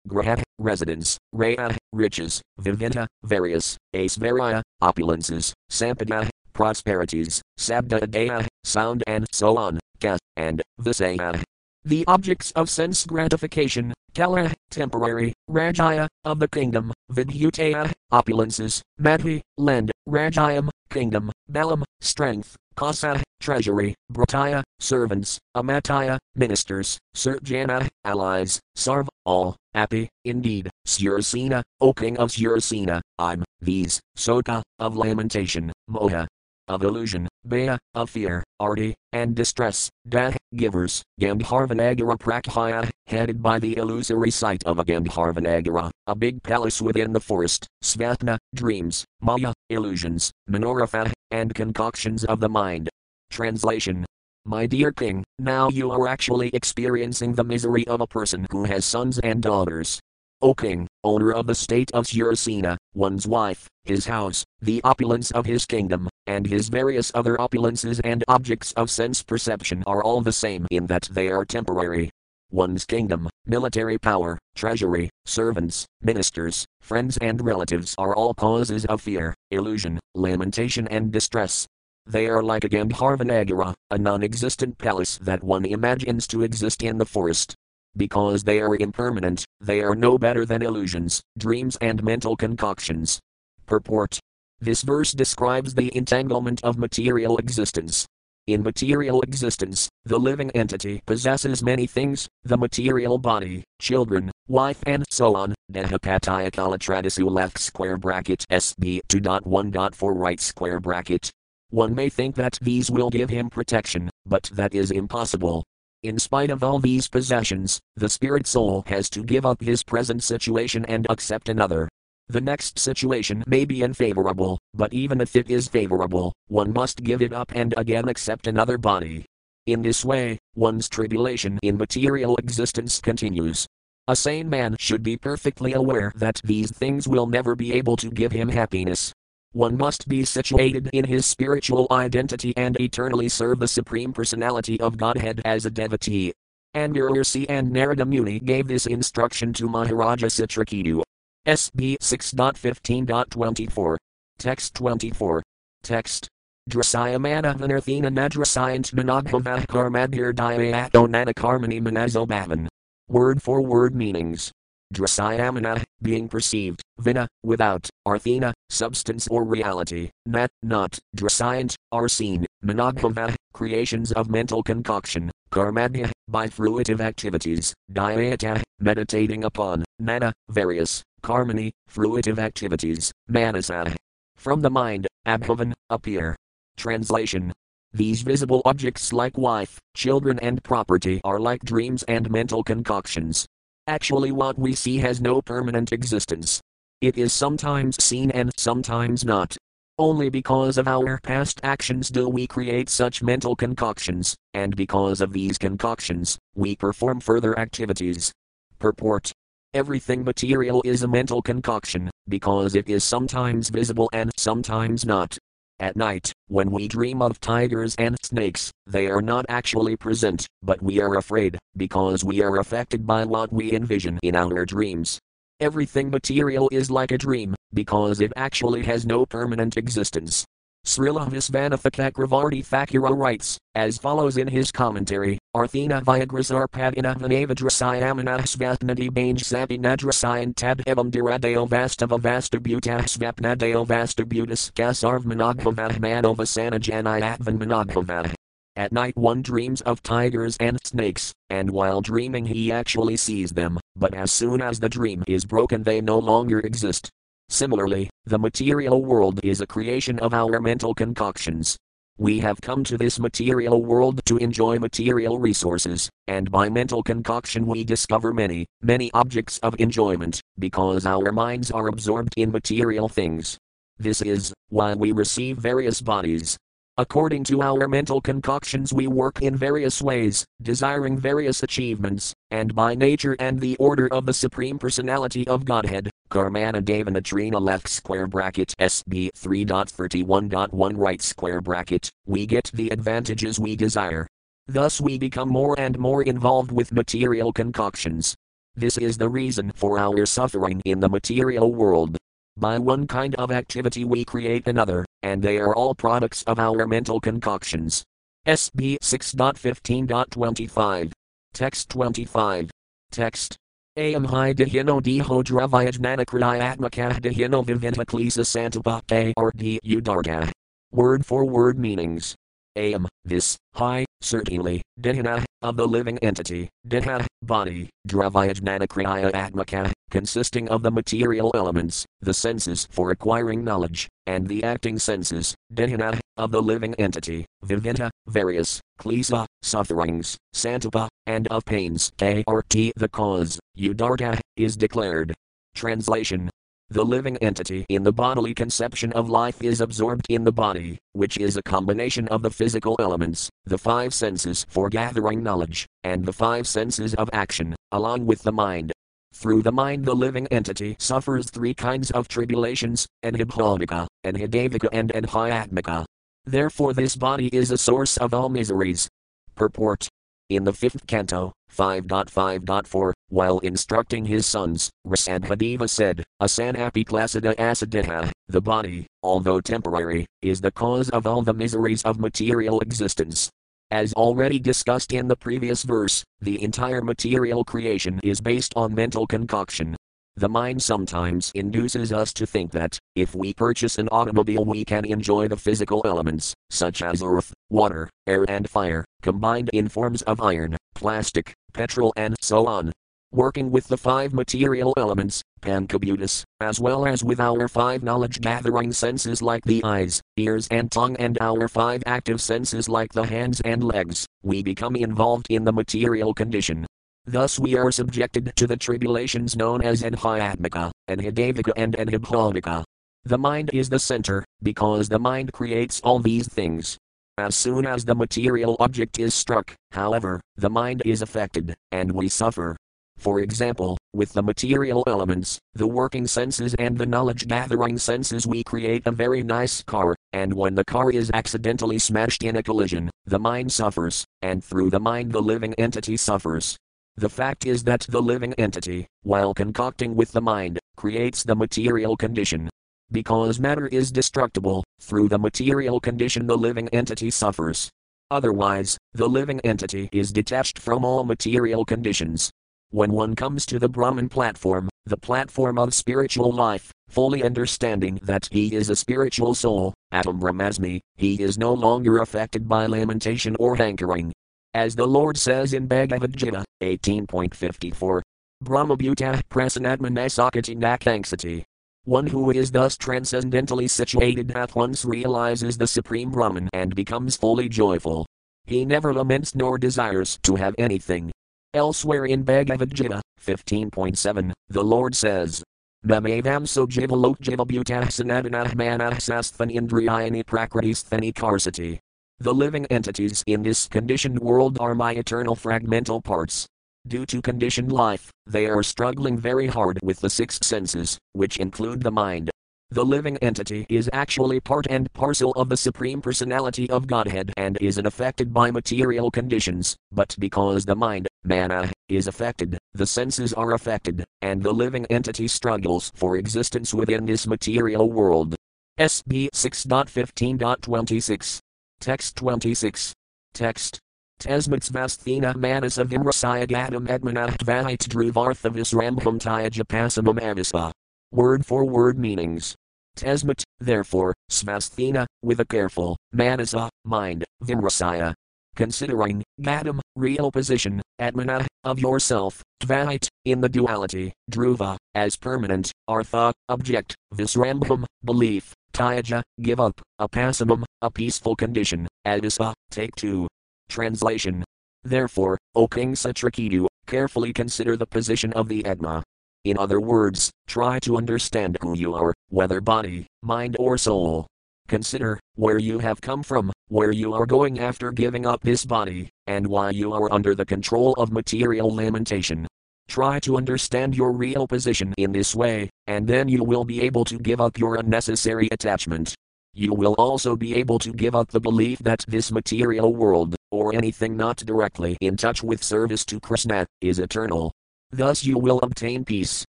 graha, residence, raya, riches, vivinta, various, asvaraya, opulences, sampada, prosperities, sabdadaya, sound and so on, ka, and, visaya. The objects of sense gratification, kala, temporary, rajaya, of the kingdom, vidhutaya, opulences, madhi, lend, rajayam, kingdom, balam, strength, kasa, treasury, brataya, servants, amataya, ministers, surjana, allies, sarv, all, api, indeed, surasena, O king of surasena, I'm, these, soka, of lamentation, moha, of illusion, baya, of fear, arti, and distress, dah, givers, gandharvanagara prakhaya, headed by the illusory sight of a gandharvanagara, a big palace within the forest, svatna, dreams, maya, illusions, manorafa, and concoctions of the mind. Translation. My dear king, now you are actually experiencing the misery of a person who has sons and daughters. O king, owner of the state of Surasena, one's wife, his house, the opulence of his kingdom, and his various other opulences and objects of sense perception are all the same in that they are temporary. One's kingdom, military power, treasury, servants, ministers, friends and relatives are all causes of fear, illusion, lamentation and distress. They are like a Gandharvanagara, a non-existent palace that one imagines to exist in the forest. Because they are impermanent, they are no better than illusions, dreams and mental concoctions. Purport. This verse describes the entanglement of material existence. In material existence, the living entity possesses many things, the material body, children, wife and so on. Dehapatiyakalatradisu left square bracket SB 2.1.4 right square bracket. One may think that these will give him protection, but that is impossible. In spite of all these possessions, the spirit soul has to give up his present situation and accept another. The next situation may be unfavorable, but even if it is favorable, one must give it up and again accept another body. In this way, one's tribulation in material existence continues. A sane man should be perfectly aware that these things will never be able to give him happiness. One must be situated in his spiritual identity and eternally serve the Supreme Personality of Godhead as a devotee. Angira and Narada Muni gave this instruction to Maharaja Citraketu. SB 6.15.24. Text 24. Text. Drasayamana vanarthena nadrasayant manabhavah karmadhir diyayato nanakarmani manazobavan. Word for word meanings. Drasayamana, being perceived, vina, without, arthena, substance or reality, nat, not, drasayant, are seen, manabhavah, creations of mental concoction, karmadhya, by fruitive activities, diyayata, meditating upon, nana, various. Karmani, fruitive activities, manasa. From the mind, abhavan, appear. Translation. These visible objects like wife, children and property are like dreams and mental concoctions. Actually what we see has no permanent existence. It is sometimes seen and sometimes not. Only because of our past actions do we create such mental concoctions, and because of these concoctions, we perform further activities. Purport. Everything material is a mental concoction, because it is sometimes visible and sometimes not. At night, when we dream of tigers and snakes, they are not actually present, but we are afraid, because we are affected by what we envision in our dreams. Everything material is like a dream, because it actually has no permanent existence. Srila Visvanatha Thakura writes, as follows in his commentary, Arthena Vyagrasarpadina Vanavadrasayamana Svatnadi Bange Sapinadrasayan Tad Evam Diradeo Vastava Vastabutas Vapnadeo Vastabutas Kasarv Managhavah Manovasana Janayatvan Managhavah. At night one dreams of tigers and snakes, and while dreaming he actually sees them, but as soon as the dream is broken they no longer exist. Similarly, the material world is a creation of our mental concoctions. We have come to this material world to enjoy material resources, and by mental concoction we discover many, many objects of enjoyment, because our minds are absorbed in material things. This is why we receive various bodies. According to our mental concoctions we work in various ways, desiring various achievements, and by nature and the order of the Supreme Personality of Godhead, Karmana Devanatrina left square bracket SB 3.31.1 right square bracket, we get the advantages we desire. Thus we become more and more involved with material concoctions. This is the reason for our suffering in the material world. By one kind of activity we create another, and they are all products of our mental concoctions. SB 6.15.25. Text 25. Text. Ayam hi dehino dehodra vyajnanakridayatmakah dehino vivintaklisa santapate or dudarga. Word for word meanings. Ayam, this, hi, certainly, dehina, of the living entity, deha, body, dravayajnanakridayatmakah, consisting of the material elements, the senses for acquiring knowledge, and the acting senses, dehina, of the living entity, vivinta, various, klisa, sufferings, santapa, and of pains, krt, the cause, udarga, is declared. Translation. The living entity in the bodily conception of life is absorbed in the body, which is a combination of the physical elements, the five senses for gathering knowledge, and the five senses of action, along with the mind. Through the mind the living entity suffers three kinds of tribulations, anhidhavika, anhidavika and anhyatmika. Therefore this body is a source of all miseries. Purport. In the 5th canto, 5.5.4, While instructing his sons, Rishabhadeva said, Asanapiklāsada asadaha, the body, although temporary, is the cause of all the miseries of material existence. As already discussed in the previous verse, the entire material creation is based on mental concoction. The mind sometimes induces us to think that, if we purchase an automobile we can enjoy the physical elements, such as earth, water, air and fire, combined in forms of iron, plastic, petrol and so on. Working with the five material elements, Pañcaśikha, as well as with our five knowledge-gathering senses like the eyes, ears and tongue and our five active senses like the hands and legs, we become involved in the material condition. Thus we are subjected to the tribulations known as Anhyātmika, Anhidevika and Anhibhavika. The mind is the center, because the mind creates all these things. As soon as the material object is struck, however, the mind is affected, and we suffer. For example, with the material elements, the working senses and the knowledge-gathering senses we create a very nice car, and when the car is accidentally smashed in a collision, the mind suffers, and through the mind the living entity suffers. The fact is that the living entity, while concocting with the mind, creates the material condition. Because matter is destructible, through the material condition the living entity suffers. Otherwise, the living entity is detached from all material conditions. When one comes to the Brahman platform, the platform of spiritual life, fully understanding that he is a spiritual soul, Atam Brahmasmi, he is no longer affected by lamentation or hankering. As the Lord says in Bhagavad Gita, 18.54, Brahmabhutah prasanatmana sakati nakanksati. One who is thus transcendentally situated at once realizes the Supreme Brahman and becomes fully joyful. He never laments nor desires to have anything. Elsewhere in Bhagavad Gita, 15.7, the Lord says, Mamevam jivalok jivalbhutah sanatmanah manah sasthanindriyani prakritisthani karsati. The living entities in this conditioned world are my eternal fragmental parts. Due to conditioned life, they are struggling very hard with the six senses, which include the mind. The living entity is actually part and parcel of the Supreme Personality of Godhead and isn't affected by material conditions, but because the mind, manah, is affected, the senses are affected, and the living entity struggles for existence within this material world. SB 6.15.26 Text 26. Text. Tasmatsvasthena manasa vimrasayagadam edmanah dvahit druvarthavisrambham tayajapasamam avisa. Word for word meanings. Tasmat, therefore, svasthena, with a careful, manasa, mind, vimrasaya. Considering, gadam, real position, atmanah, of yourself, dvahit, in the duality, dhruva, as permanent, artha, object, visrambham, belief. Tayaja, give up, apasamam, a peaceful condition, adisa, take to. Translation. Therefore, O King Citraketu, carefully consider the position of the Atma. In other words, try to understand who you are, whether body, mind or soul. Consider, where you have come from, where you are going after giving up this body, and why you are under the control of material lamentation. Try to understand your real position in this way, and then you will be able to give up your unnecessary attachment. You will also be able to give up the belief that this material world, or anything not directly in touch with service to Krishna, is eternal. Thus you will obtain peace.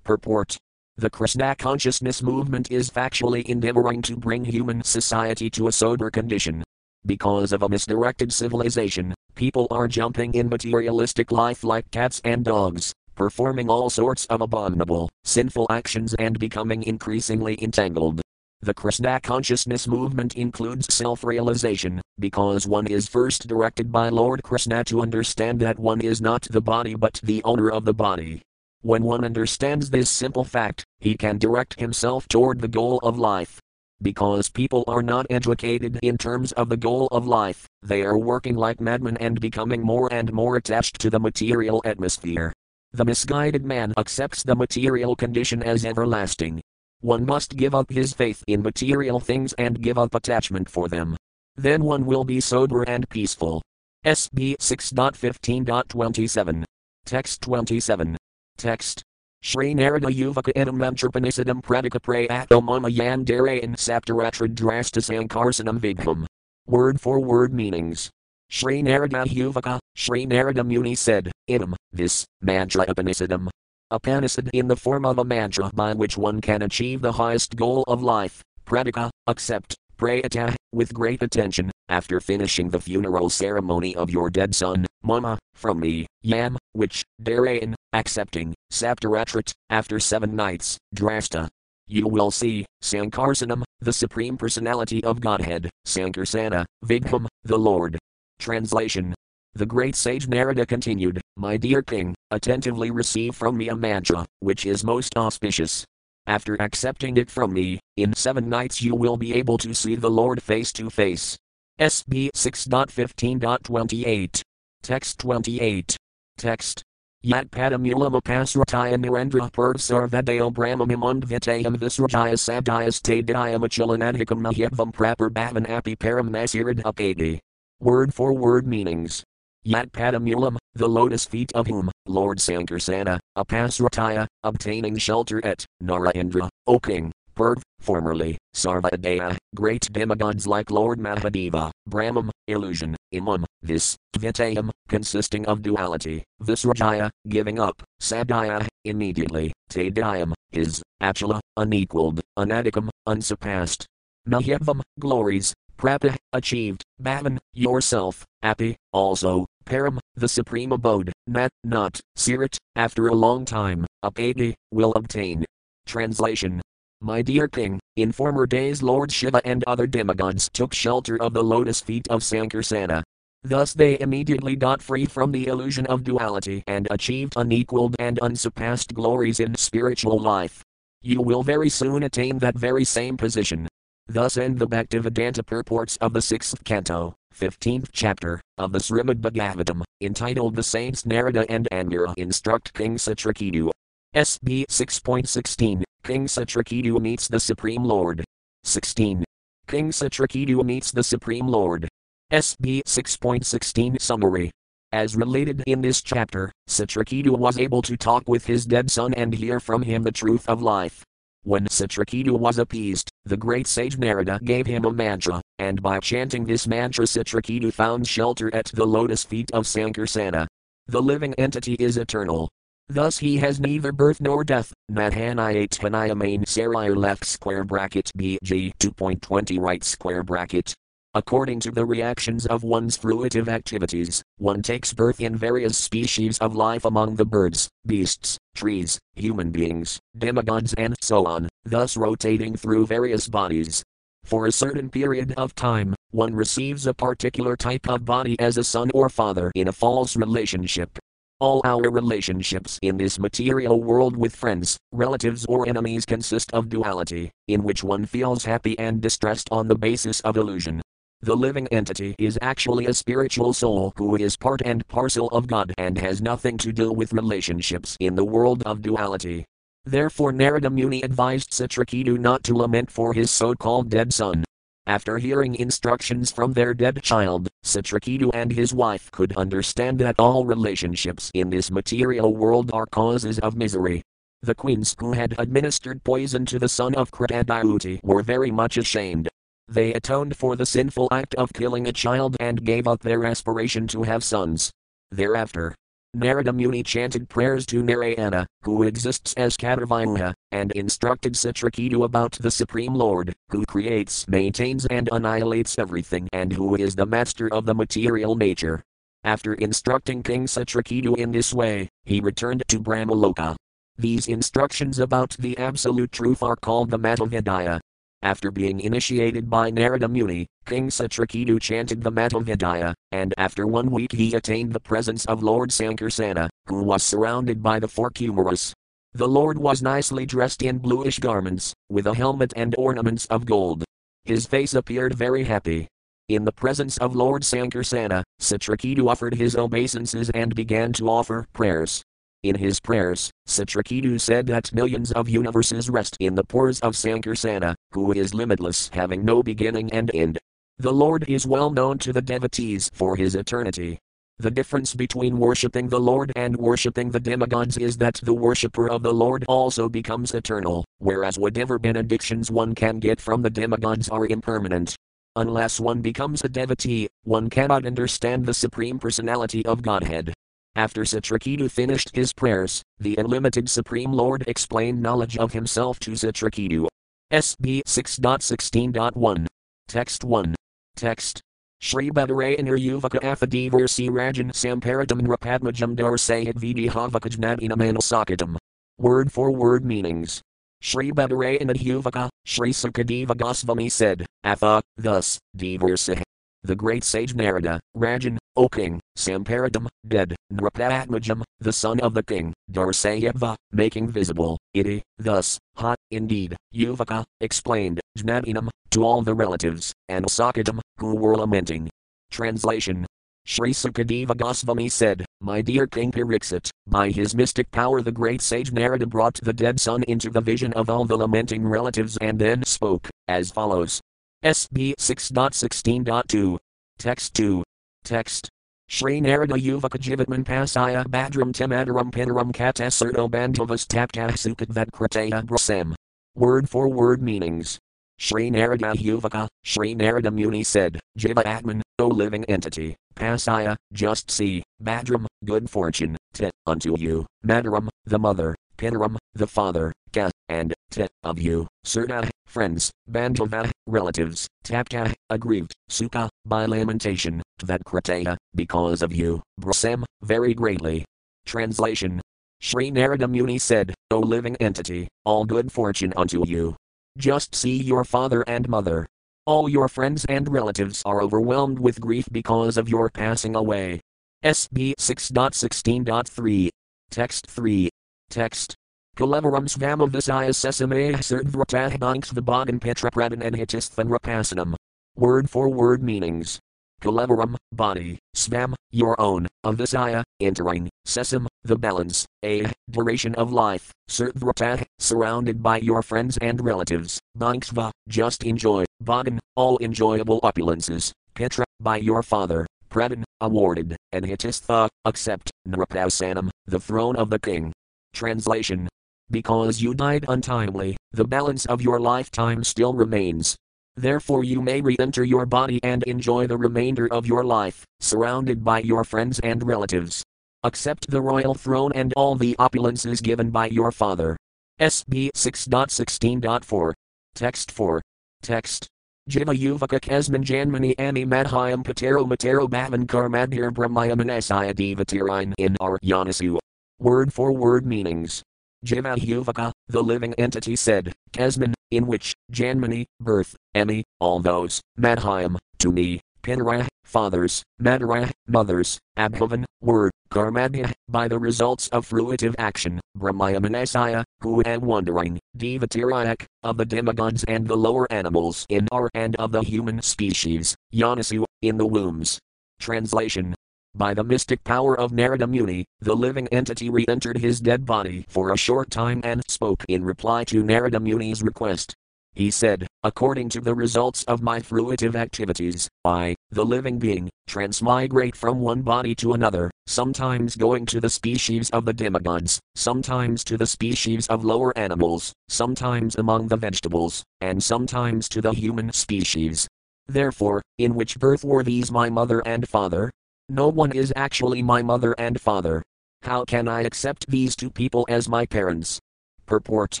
Purport. The Krishna consciousness movement is factually endeavoring to bring human society to a sober condition. Because of a misdirected civilization, people are jumping in materialistic life like cats and dogs, performing all sorts of abominable, sinful actions and becoming increasingly entangled. The Krishna consciousness movement includes self-realization, because one is first directed by Lord Krishna to understand that one is not the body but the owner of the body. When one understands this simple fact, he can direct himself toward the goal of life. Because people are not educated in terms of the goal of life, they are working like madmen and becoming more and more attached to the material atmosphere. The misguided man accepts the material condition as everlasting. One must give up his faith in material things and give up attachment for them. Then one will be sober and peaceful. SB 6.15.27. Text 27. Text. Shri Narada Yuvaka Edam Mamtrapanisadam Pradika Prayato Mama Yandere and Saptaratra Drasta Sankarsanam Vigham. Word for word meanings. Shri Narada Yuvaka, Shri Narada Muni said, idam, this, mantra upanisadam. Upanisad in the form of a mantra by which one can achieve the highest goal of life, pradika, accept, prayata, with great attention, after finishing the funeral ceremony of your dead son, mama, from me, yam, which, darayan, accepting, saptaratrat, after 7 nights, drashta. You will see, Sankarsanam, the Supreme Personality of Godhead, Sankarsana, Vigham, the Lord. Translation. The great sage Narada continued, my dear king, attentively receive from me a mantra, which is most auspicious. After accepting it from me, in 7 nights you will be able to see the Lord face to face. SB 6.15.28. Text 28. Text. Yat padamulam apasrataya narendra purv sarvadayal brahmamimund vitayam visrajaya sabdayas tadayam achilanadhikam nahyabvam prapar bhavan api param nasirad apadi. Word for word meanings. Yat padamulam, the lotus feet of whom, Lord Sankarsana, apasrataya, obtaining shelter at, Narayendra, O king, purv, formerly, sarvadaya, great demigods like Lord Mahadeva, Brahmam, illusion, imam, this, Vitayam, consisting of duality, Visrajaya, giving up, Sabdaya, immediately, Tadayam, his, Achala, unequaled, unadikam, unsurpassed. Mahyavam, glories, Prapa, achieved, Bhavan, yourself, Api, also, Param, the supreme abode, Nat, not, Sirat, after a long time, Apati, will obtain. Translation. My dear king, in former days Lord Shiva and other demigods took shelter of the lotus feet of Sankarsana. Thus they immediately got free from the illusion of duality and achieved unequaled and unsurpassed glories in spiritual life. You will very soon attain that very same position. Thus end the Bhaktivedanta purports of the 6th canto, 15th chapter, of the Srimad Bhagavatam, entitled The Saints Narada and Angira Instruct King Citraketu. SB 6.16. King Citraketu meets the Supreme Lord. 16. King Citraketu meets the Supreme Lord. SB 6.16 Summary. As related in this chapter, Citraketu was able to talk with his dead son and hear from him the truth of life. When Citraketu was appeased, the great sage Narada gave him a mantra, and by chanting this mantra Citraketu found shelter at the lotus feet of Sankarsana. The living entity is eternal. Thus he has neither birth nor death, Nahanayate Hanayamain Saraya left square bracket BG 2.20 right square bracket. According to the reactions of one's fruitive activities, one takes birth in various species of life among the birds, beasts, trees, human beings, demigods and so on, thus rotating through various bodies. For a certain period of time, one receives a particular type of body as a son or father in a false relationship. All our relationships in this material world with friends, relatives or enemies consist of duality, in which one feels happy and distressed on the basis of illusion. The living entity is actually a spiritual soul who is part and parcel of God and has nothing to do with relationships in the world of duality. Therefore Narada Muni advised Citraketu not to lament for his so-called dead son. After hearing instructions from their dead child, Citraketu and his wife could understand that all relationships in this material world are causes of misery. The queens who had administered poison to the son of Kṛtadyuti were very much ashamed. They atoned for the sinful act of killing a child and gave up their aspiration to have sons. Thereafter, Narada Muni chanted prayers to Narayana, who exists as Kṛtavyuha, and instructed Citraketu about the Supreme Lord, who creates, maintains and annihilates everything and who is the master of the material nature. After instructing King Citraketu in this way, he returned to Brahmaloka. These instructions about the absolute truth are called the Mattavidya. After being initiated by Narada Muni, King Citraketu chanted the Mattavidya, and after 1 week he attained the presence of Lord Sankarsana, who was surrounded by the four Kumaras. The Lord was nicely dressed in bluish garments, with a helmet and ornaments of gold. His face appeared very happy. In the presence of Lord Sankarsana, Citraketu offered his obeisances and began to offer prayers. In his prayers, Citraketu said that millions of universes rest in the pores of Sankarsana, who is limitless, having no beginning and end. The Lord is well known to the devotees for his eternity. The difference between worshipping the Lord and worshipping the demigods is that the worshipper of the Lord also becomes eternal, whereas whatever benedictions one can get from the demigods are impermanent. Unless one becomes a devotee, one cannot understand the Supreme Personality of Godhead. After Citraketu finished his prayers, the Unlimited Supreme Lord explained knowledge of himself to Citraketu. SB 6.16.1. Text 1. Text. Shri Badarayana Yuvaka Afadevar Sirajan Samparadam Rapadmajam Darsayat Vidihavakanadinaman Sakatam. Word for word meanings. Shri Badarayana Yuvaka, Shri Sukadeva Gosvami said, Atha, thus, Devarsah. The great sage Narada, Rajan, O king, Samparadam, dead, Nrapadmajam, the son of the king, Darsayatva, making visible, iti, thus, ha, indeed, Yuvaka, explained, Jnadinam, to all the relatives, and Sakatam, who were lamenting. Translation. Shri Sukadeva Gosvami said, My dear King Pariksit, by his mystic power the great sage Narada brought the dead son into the vision of all the lamenting relatives and then spoke, as follows. SB 6.16.2. Text 2. Text. Shri Narada Yuvaka Jivatman Pasaya Badram Temadaram Pinaram Katasurto Bandhavas Taptasukadvat Krataya Brasam. Word for word meanings. Shri Narada Yuvaka, Shri Narada Muni said, Jiva Atman, O living entity, Pasaya, just see, Badram, good fortune, te, unto you, Madaram, the mother, Pinaram, the father, Ka, and, te, of you, Surta, friends, Bandhava, relatives, Tapta, aggrieved, Sukha, by lamentation, that Krataya, because of you, Brasam, very greatly. Translation. Shri Narada Muni said, O living entity, all good fortune unto you. Just see your father and mother. All your friends and relatives are overwhelmed with grief because of your passing away. SB 6.16.3. Text 3. Text. Kalevaram svamavisaya sesamaya surdvratahbanks vibhagan petrapradan and hitisthan rapasanam. Word for word meanings. Kalevaram, body, svam, your own, avisaya, entering, sesam, the balance, a, duration of life, surdvratah, surrounded by your friends and relatives, bhanksva, just enjoy, bhagan, all enjoyable opulences, petra, by your father, pradan, awarded, and hitistha, accept, nrapasanam, the throne of the king. Translation. Because you died untimely, the balance of your lifetime still remains. Therefore you may re-enter your body and enjoy the remainder of your life, surrounded by your friends and relatives. Accept the royal throne and all the opulences given by your father. SB 6.16.4. Text 4. Text. Jiva yuvaka kesman janmani ani madhyam patero matero bhavan karmadhir brahmayam anasaya devatirine in our yanasu. Word for word meanings. Jiva yuvaka, the living entity said, kesman, in which, Janmani, birth, Emi, all those, Madhyam, to me, Pinarah, fathers, Madarah, mothers, Abhavan, word, Karmadhyah, by the results of fruitive action, Brahmayamanasaya, who am wandering, Devatirayak, of the demigods and the lower animals in our and of the human species, Yanasu, in the wombs. Translation. By the mystic power of Narada Muni, the living entity re-entered his dead body for a short time and spoke in reply to Narada Muni's request. He said, according to the results of my fruitive activities, I, the living being, transmigrate from one body to another, sometimes going to the species of the demigods, sometimes to the species of lower animals, sometimes among the vegetables, and sometimes to the human species. Therefore, in which birth were these my mother and father? No one is actually my mother and father. How can I accept these two people as my parents? Purport.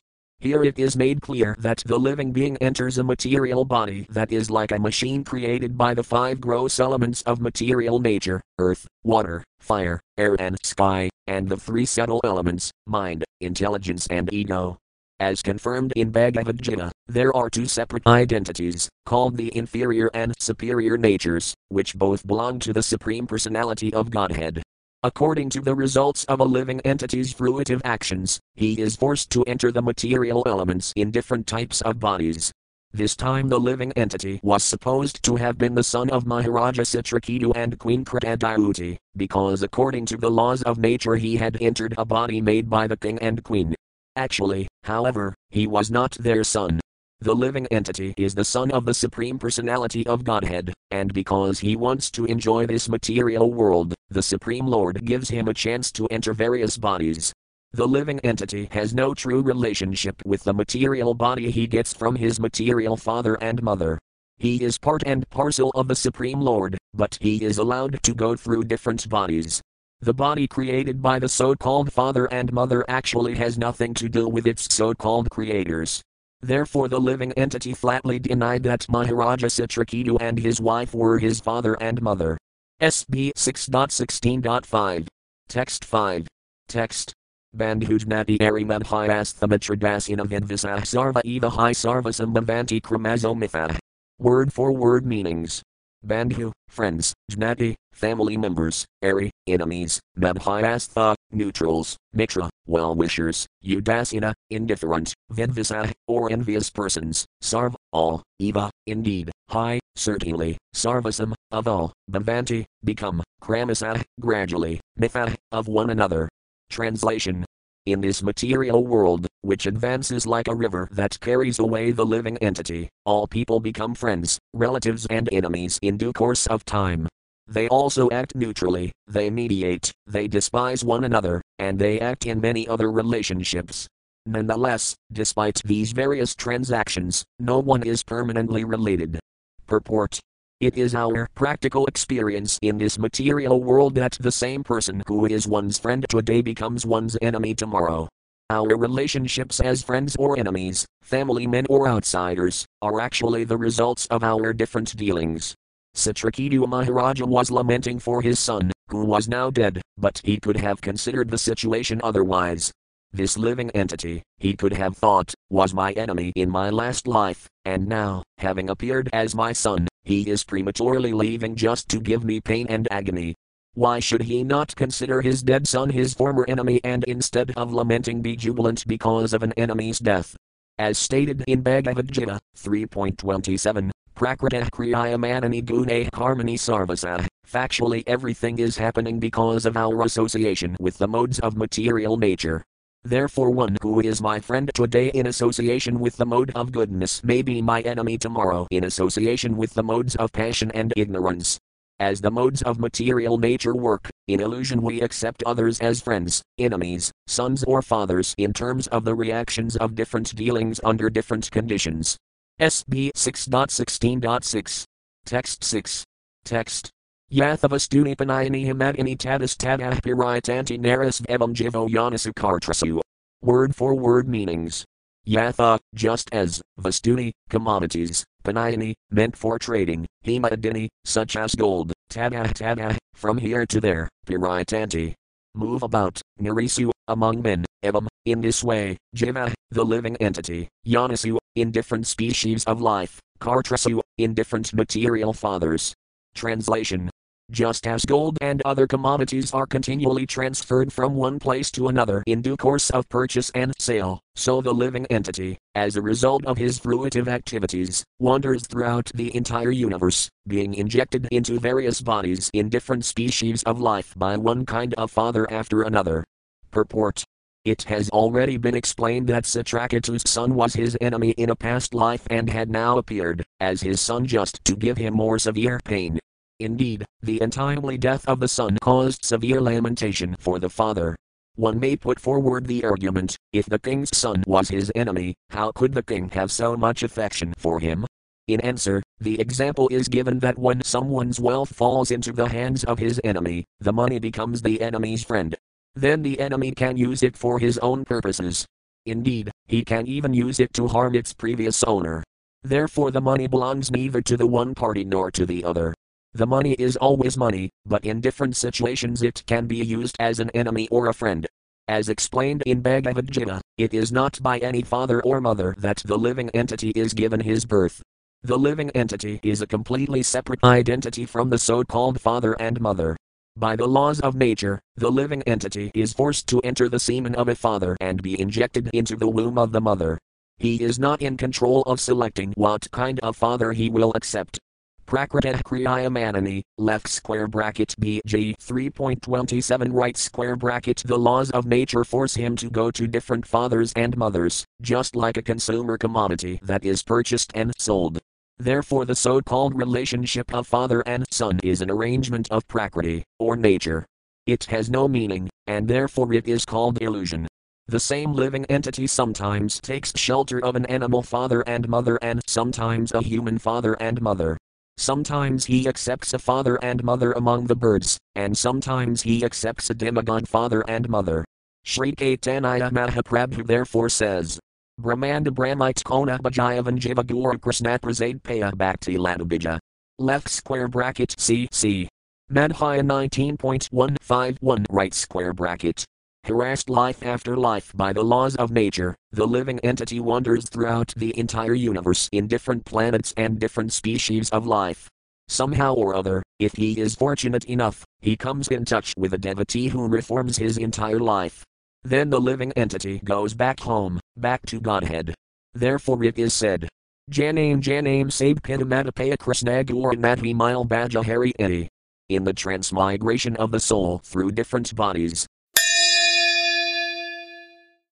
Here it is made clear that the living being enters a material body that is like a machine created by the five gross elements of material nature, earth, water, fire, air and sky, and the three subtle elements, mind, intelligence and ego. As confirmed in Bhagavad Gita, there are two separate identities, called the inferior and superior natures, which both belong to the Supreme Personality of Godhead. According to the results of a living entity's fruitive actions, he is forced to enter the material elements in different types of bodies. This time the living entity was supposed to have been the son of Maharaja Citraketu and Queen Kṛtadyuti, because according to the laws of nature he had entered a body made by the king and queen. Actually, however, he was not their son. The living entity is the son of the Supreme Personality of Godhead, and because he wants to enjoy this material world, the Supreme Lord gives him a chance to enter various bodies. The living entity has no true relationship with the material body he gets from his material father and mother. He is part and parcel of the Supreme Lord, but he is allowed to go through different bodies. The body created by the so-called father and mother actually has nothing to do with its so-called creators. Therefore the living entity flatly denied that Maharaja Citraketu and his wife were his father and mother. SB 6.16.5. Text 5. Text. Bandhujnati arimadhyasthamatradasyana vidvisah sarva evahi sarvasambhavanti kramazomitha. Word for word meanings. Bandhu, friends, jnati, family members, ari, enemies, madhyastha, neutrals, mitra, well-wishers, udasyana, indifferent, vidvisah, or envious persons, sarva, all, eva, indeed, high, certainly, sarvasam, of all, bhavanti, become, kramasa, gradually, mitha, of one another. Translation. In this material world, which advances like a river that carries away the living entity, all people become friends, relatives and enemies in due course of time. They also act neutrally, they mediate, they despise one another, and they act in many other relationships. Nonetheless, despite these various transactions, no one is permanently related. Purport. It is our practical experience in this material world that the same person who is one's friend today becomes one's enemy tomorrow. Our relationships as friends or enemies, family men or outsiders, are actually the results of our different dealings. Citraketu Maharaja was lamenting for his son, who was now dead, but he could have considered the situation otherwise. This living entity, he could have thought, was my enemy in my last life, and now, having appeared as my son, he is prematurely leaving just to give me pain and agony. Why should he not consider his dead son his former enemy and instead of lamenting be jubilant because of an enemy's death? As stated in Bhagavad Gita 3.27, Prakritah kriyamanani gunah karmani sarvasah, factually everything is happening because of our association with the modes of material nature. Therefore one who is my friend today in association with the mode of goodness may be my enemy tomorrow in association with the modes of passion and ignorance. As the modes of material nature work, in illusion we accept others as friends, enemies, sons or fathers in terms of the reactions of different dealings under different conditions. SB 6.16.6. Text 6. Text. Yathavastudipanayani himadini tadastadah piritanti narasv evam jivo yanasukartrasu. Word for word meanings. Yatha, just as, vastuni, commodities, panayani, meant for trading, himadini, such as gold, tadah, from here to there, piritanti, move about, narisu, among men, evam, in this way, jiva, the living entity, yanasu, in different species of life, kartrasu, in different material fathers. Translation. Just as gold and other commodities are continually transferred from one place to another in due course of purchase and sale, so the living entity, as a result of his fruitive activities, wanders throughout the entire universe, being injected into various bodies in different species of life by one kind of father after another. Purport. It has already been explained that Citraketu's son was his enemy in a past life and had now appeared as his son just to give him more severe pain. Indeed, the untimely death of the son caused severe lamentation for the father. One may put forward the argument, if the king's son was his enemy, how could the king have so much affection for him? In answer, the example is given that when someone's wealth falls into the hands of his enemy, the money becomes the enemy's friend. Then the enemy can use it for his own purposes. Indeed, he can even use it to harm its previous owner. Therefore the money belongs neither to the one party nor to the other. The money is always money, but in different situations it can be used as an enemy or a friend. As explained in Bhagavad Gita, it is not by any father or mother that the living entity is given his birth. The living entity is a completely separate identity from the so-called father and mother. By the laws of nature, the living entity is forced to enter the semen of a father and be injected into the womb of the mother. He is not in control of selecting what kind of father he will accept. Prakritah kriyamanani, left square bracket BG 3.27 right square bracket. The laws of nature force him to go to different fathers and mothers, just like a consumer commodity that is purchased and sold. Therefore the so-called relationship of father and son is an arrangement of prakriti, or nature. It has no meaning, and therefore it is called illusion. The same living entity sometimes takes shelter of an animal father and mother and sometimes a human father and mother. Sometimes he accepts a father and mother among the birds, and sometimes he accepts a demigod father and mother. Sri Caitanya Mahaprabhu therefore says, Brahmanda Brahmite Kona Bhajayavan Jiva Guru Krishna Prasad Paya Bhakti Ladabija. Left square bracket CC. Madhya 19.151 right square bracket. Harassed life after life by the laws of nature, the living entity wanders throughout the entire universe in different planets and different species of life. Somehow or other, if he is fortunate enough, he comes in touch with a devotee who reforms his entire life. Then the living entity goes back home, back to Godhead. Therefore it is said, Janam Sab Pitamatapaya Krishna Guranatvi Mile Bajahari Eti. In the transmigration of the soul through different bodies,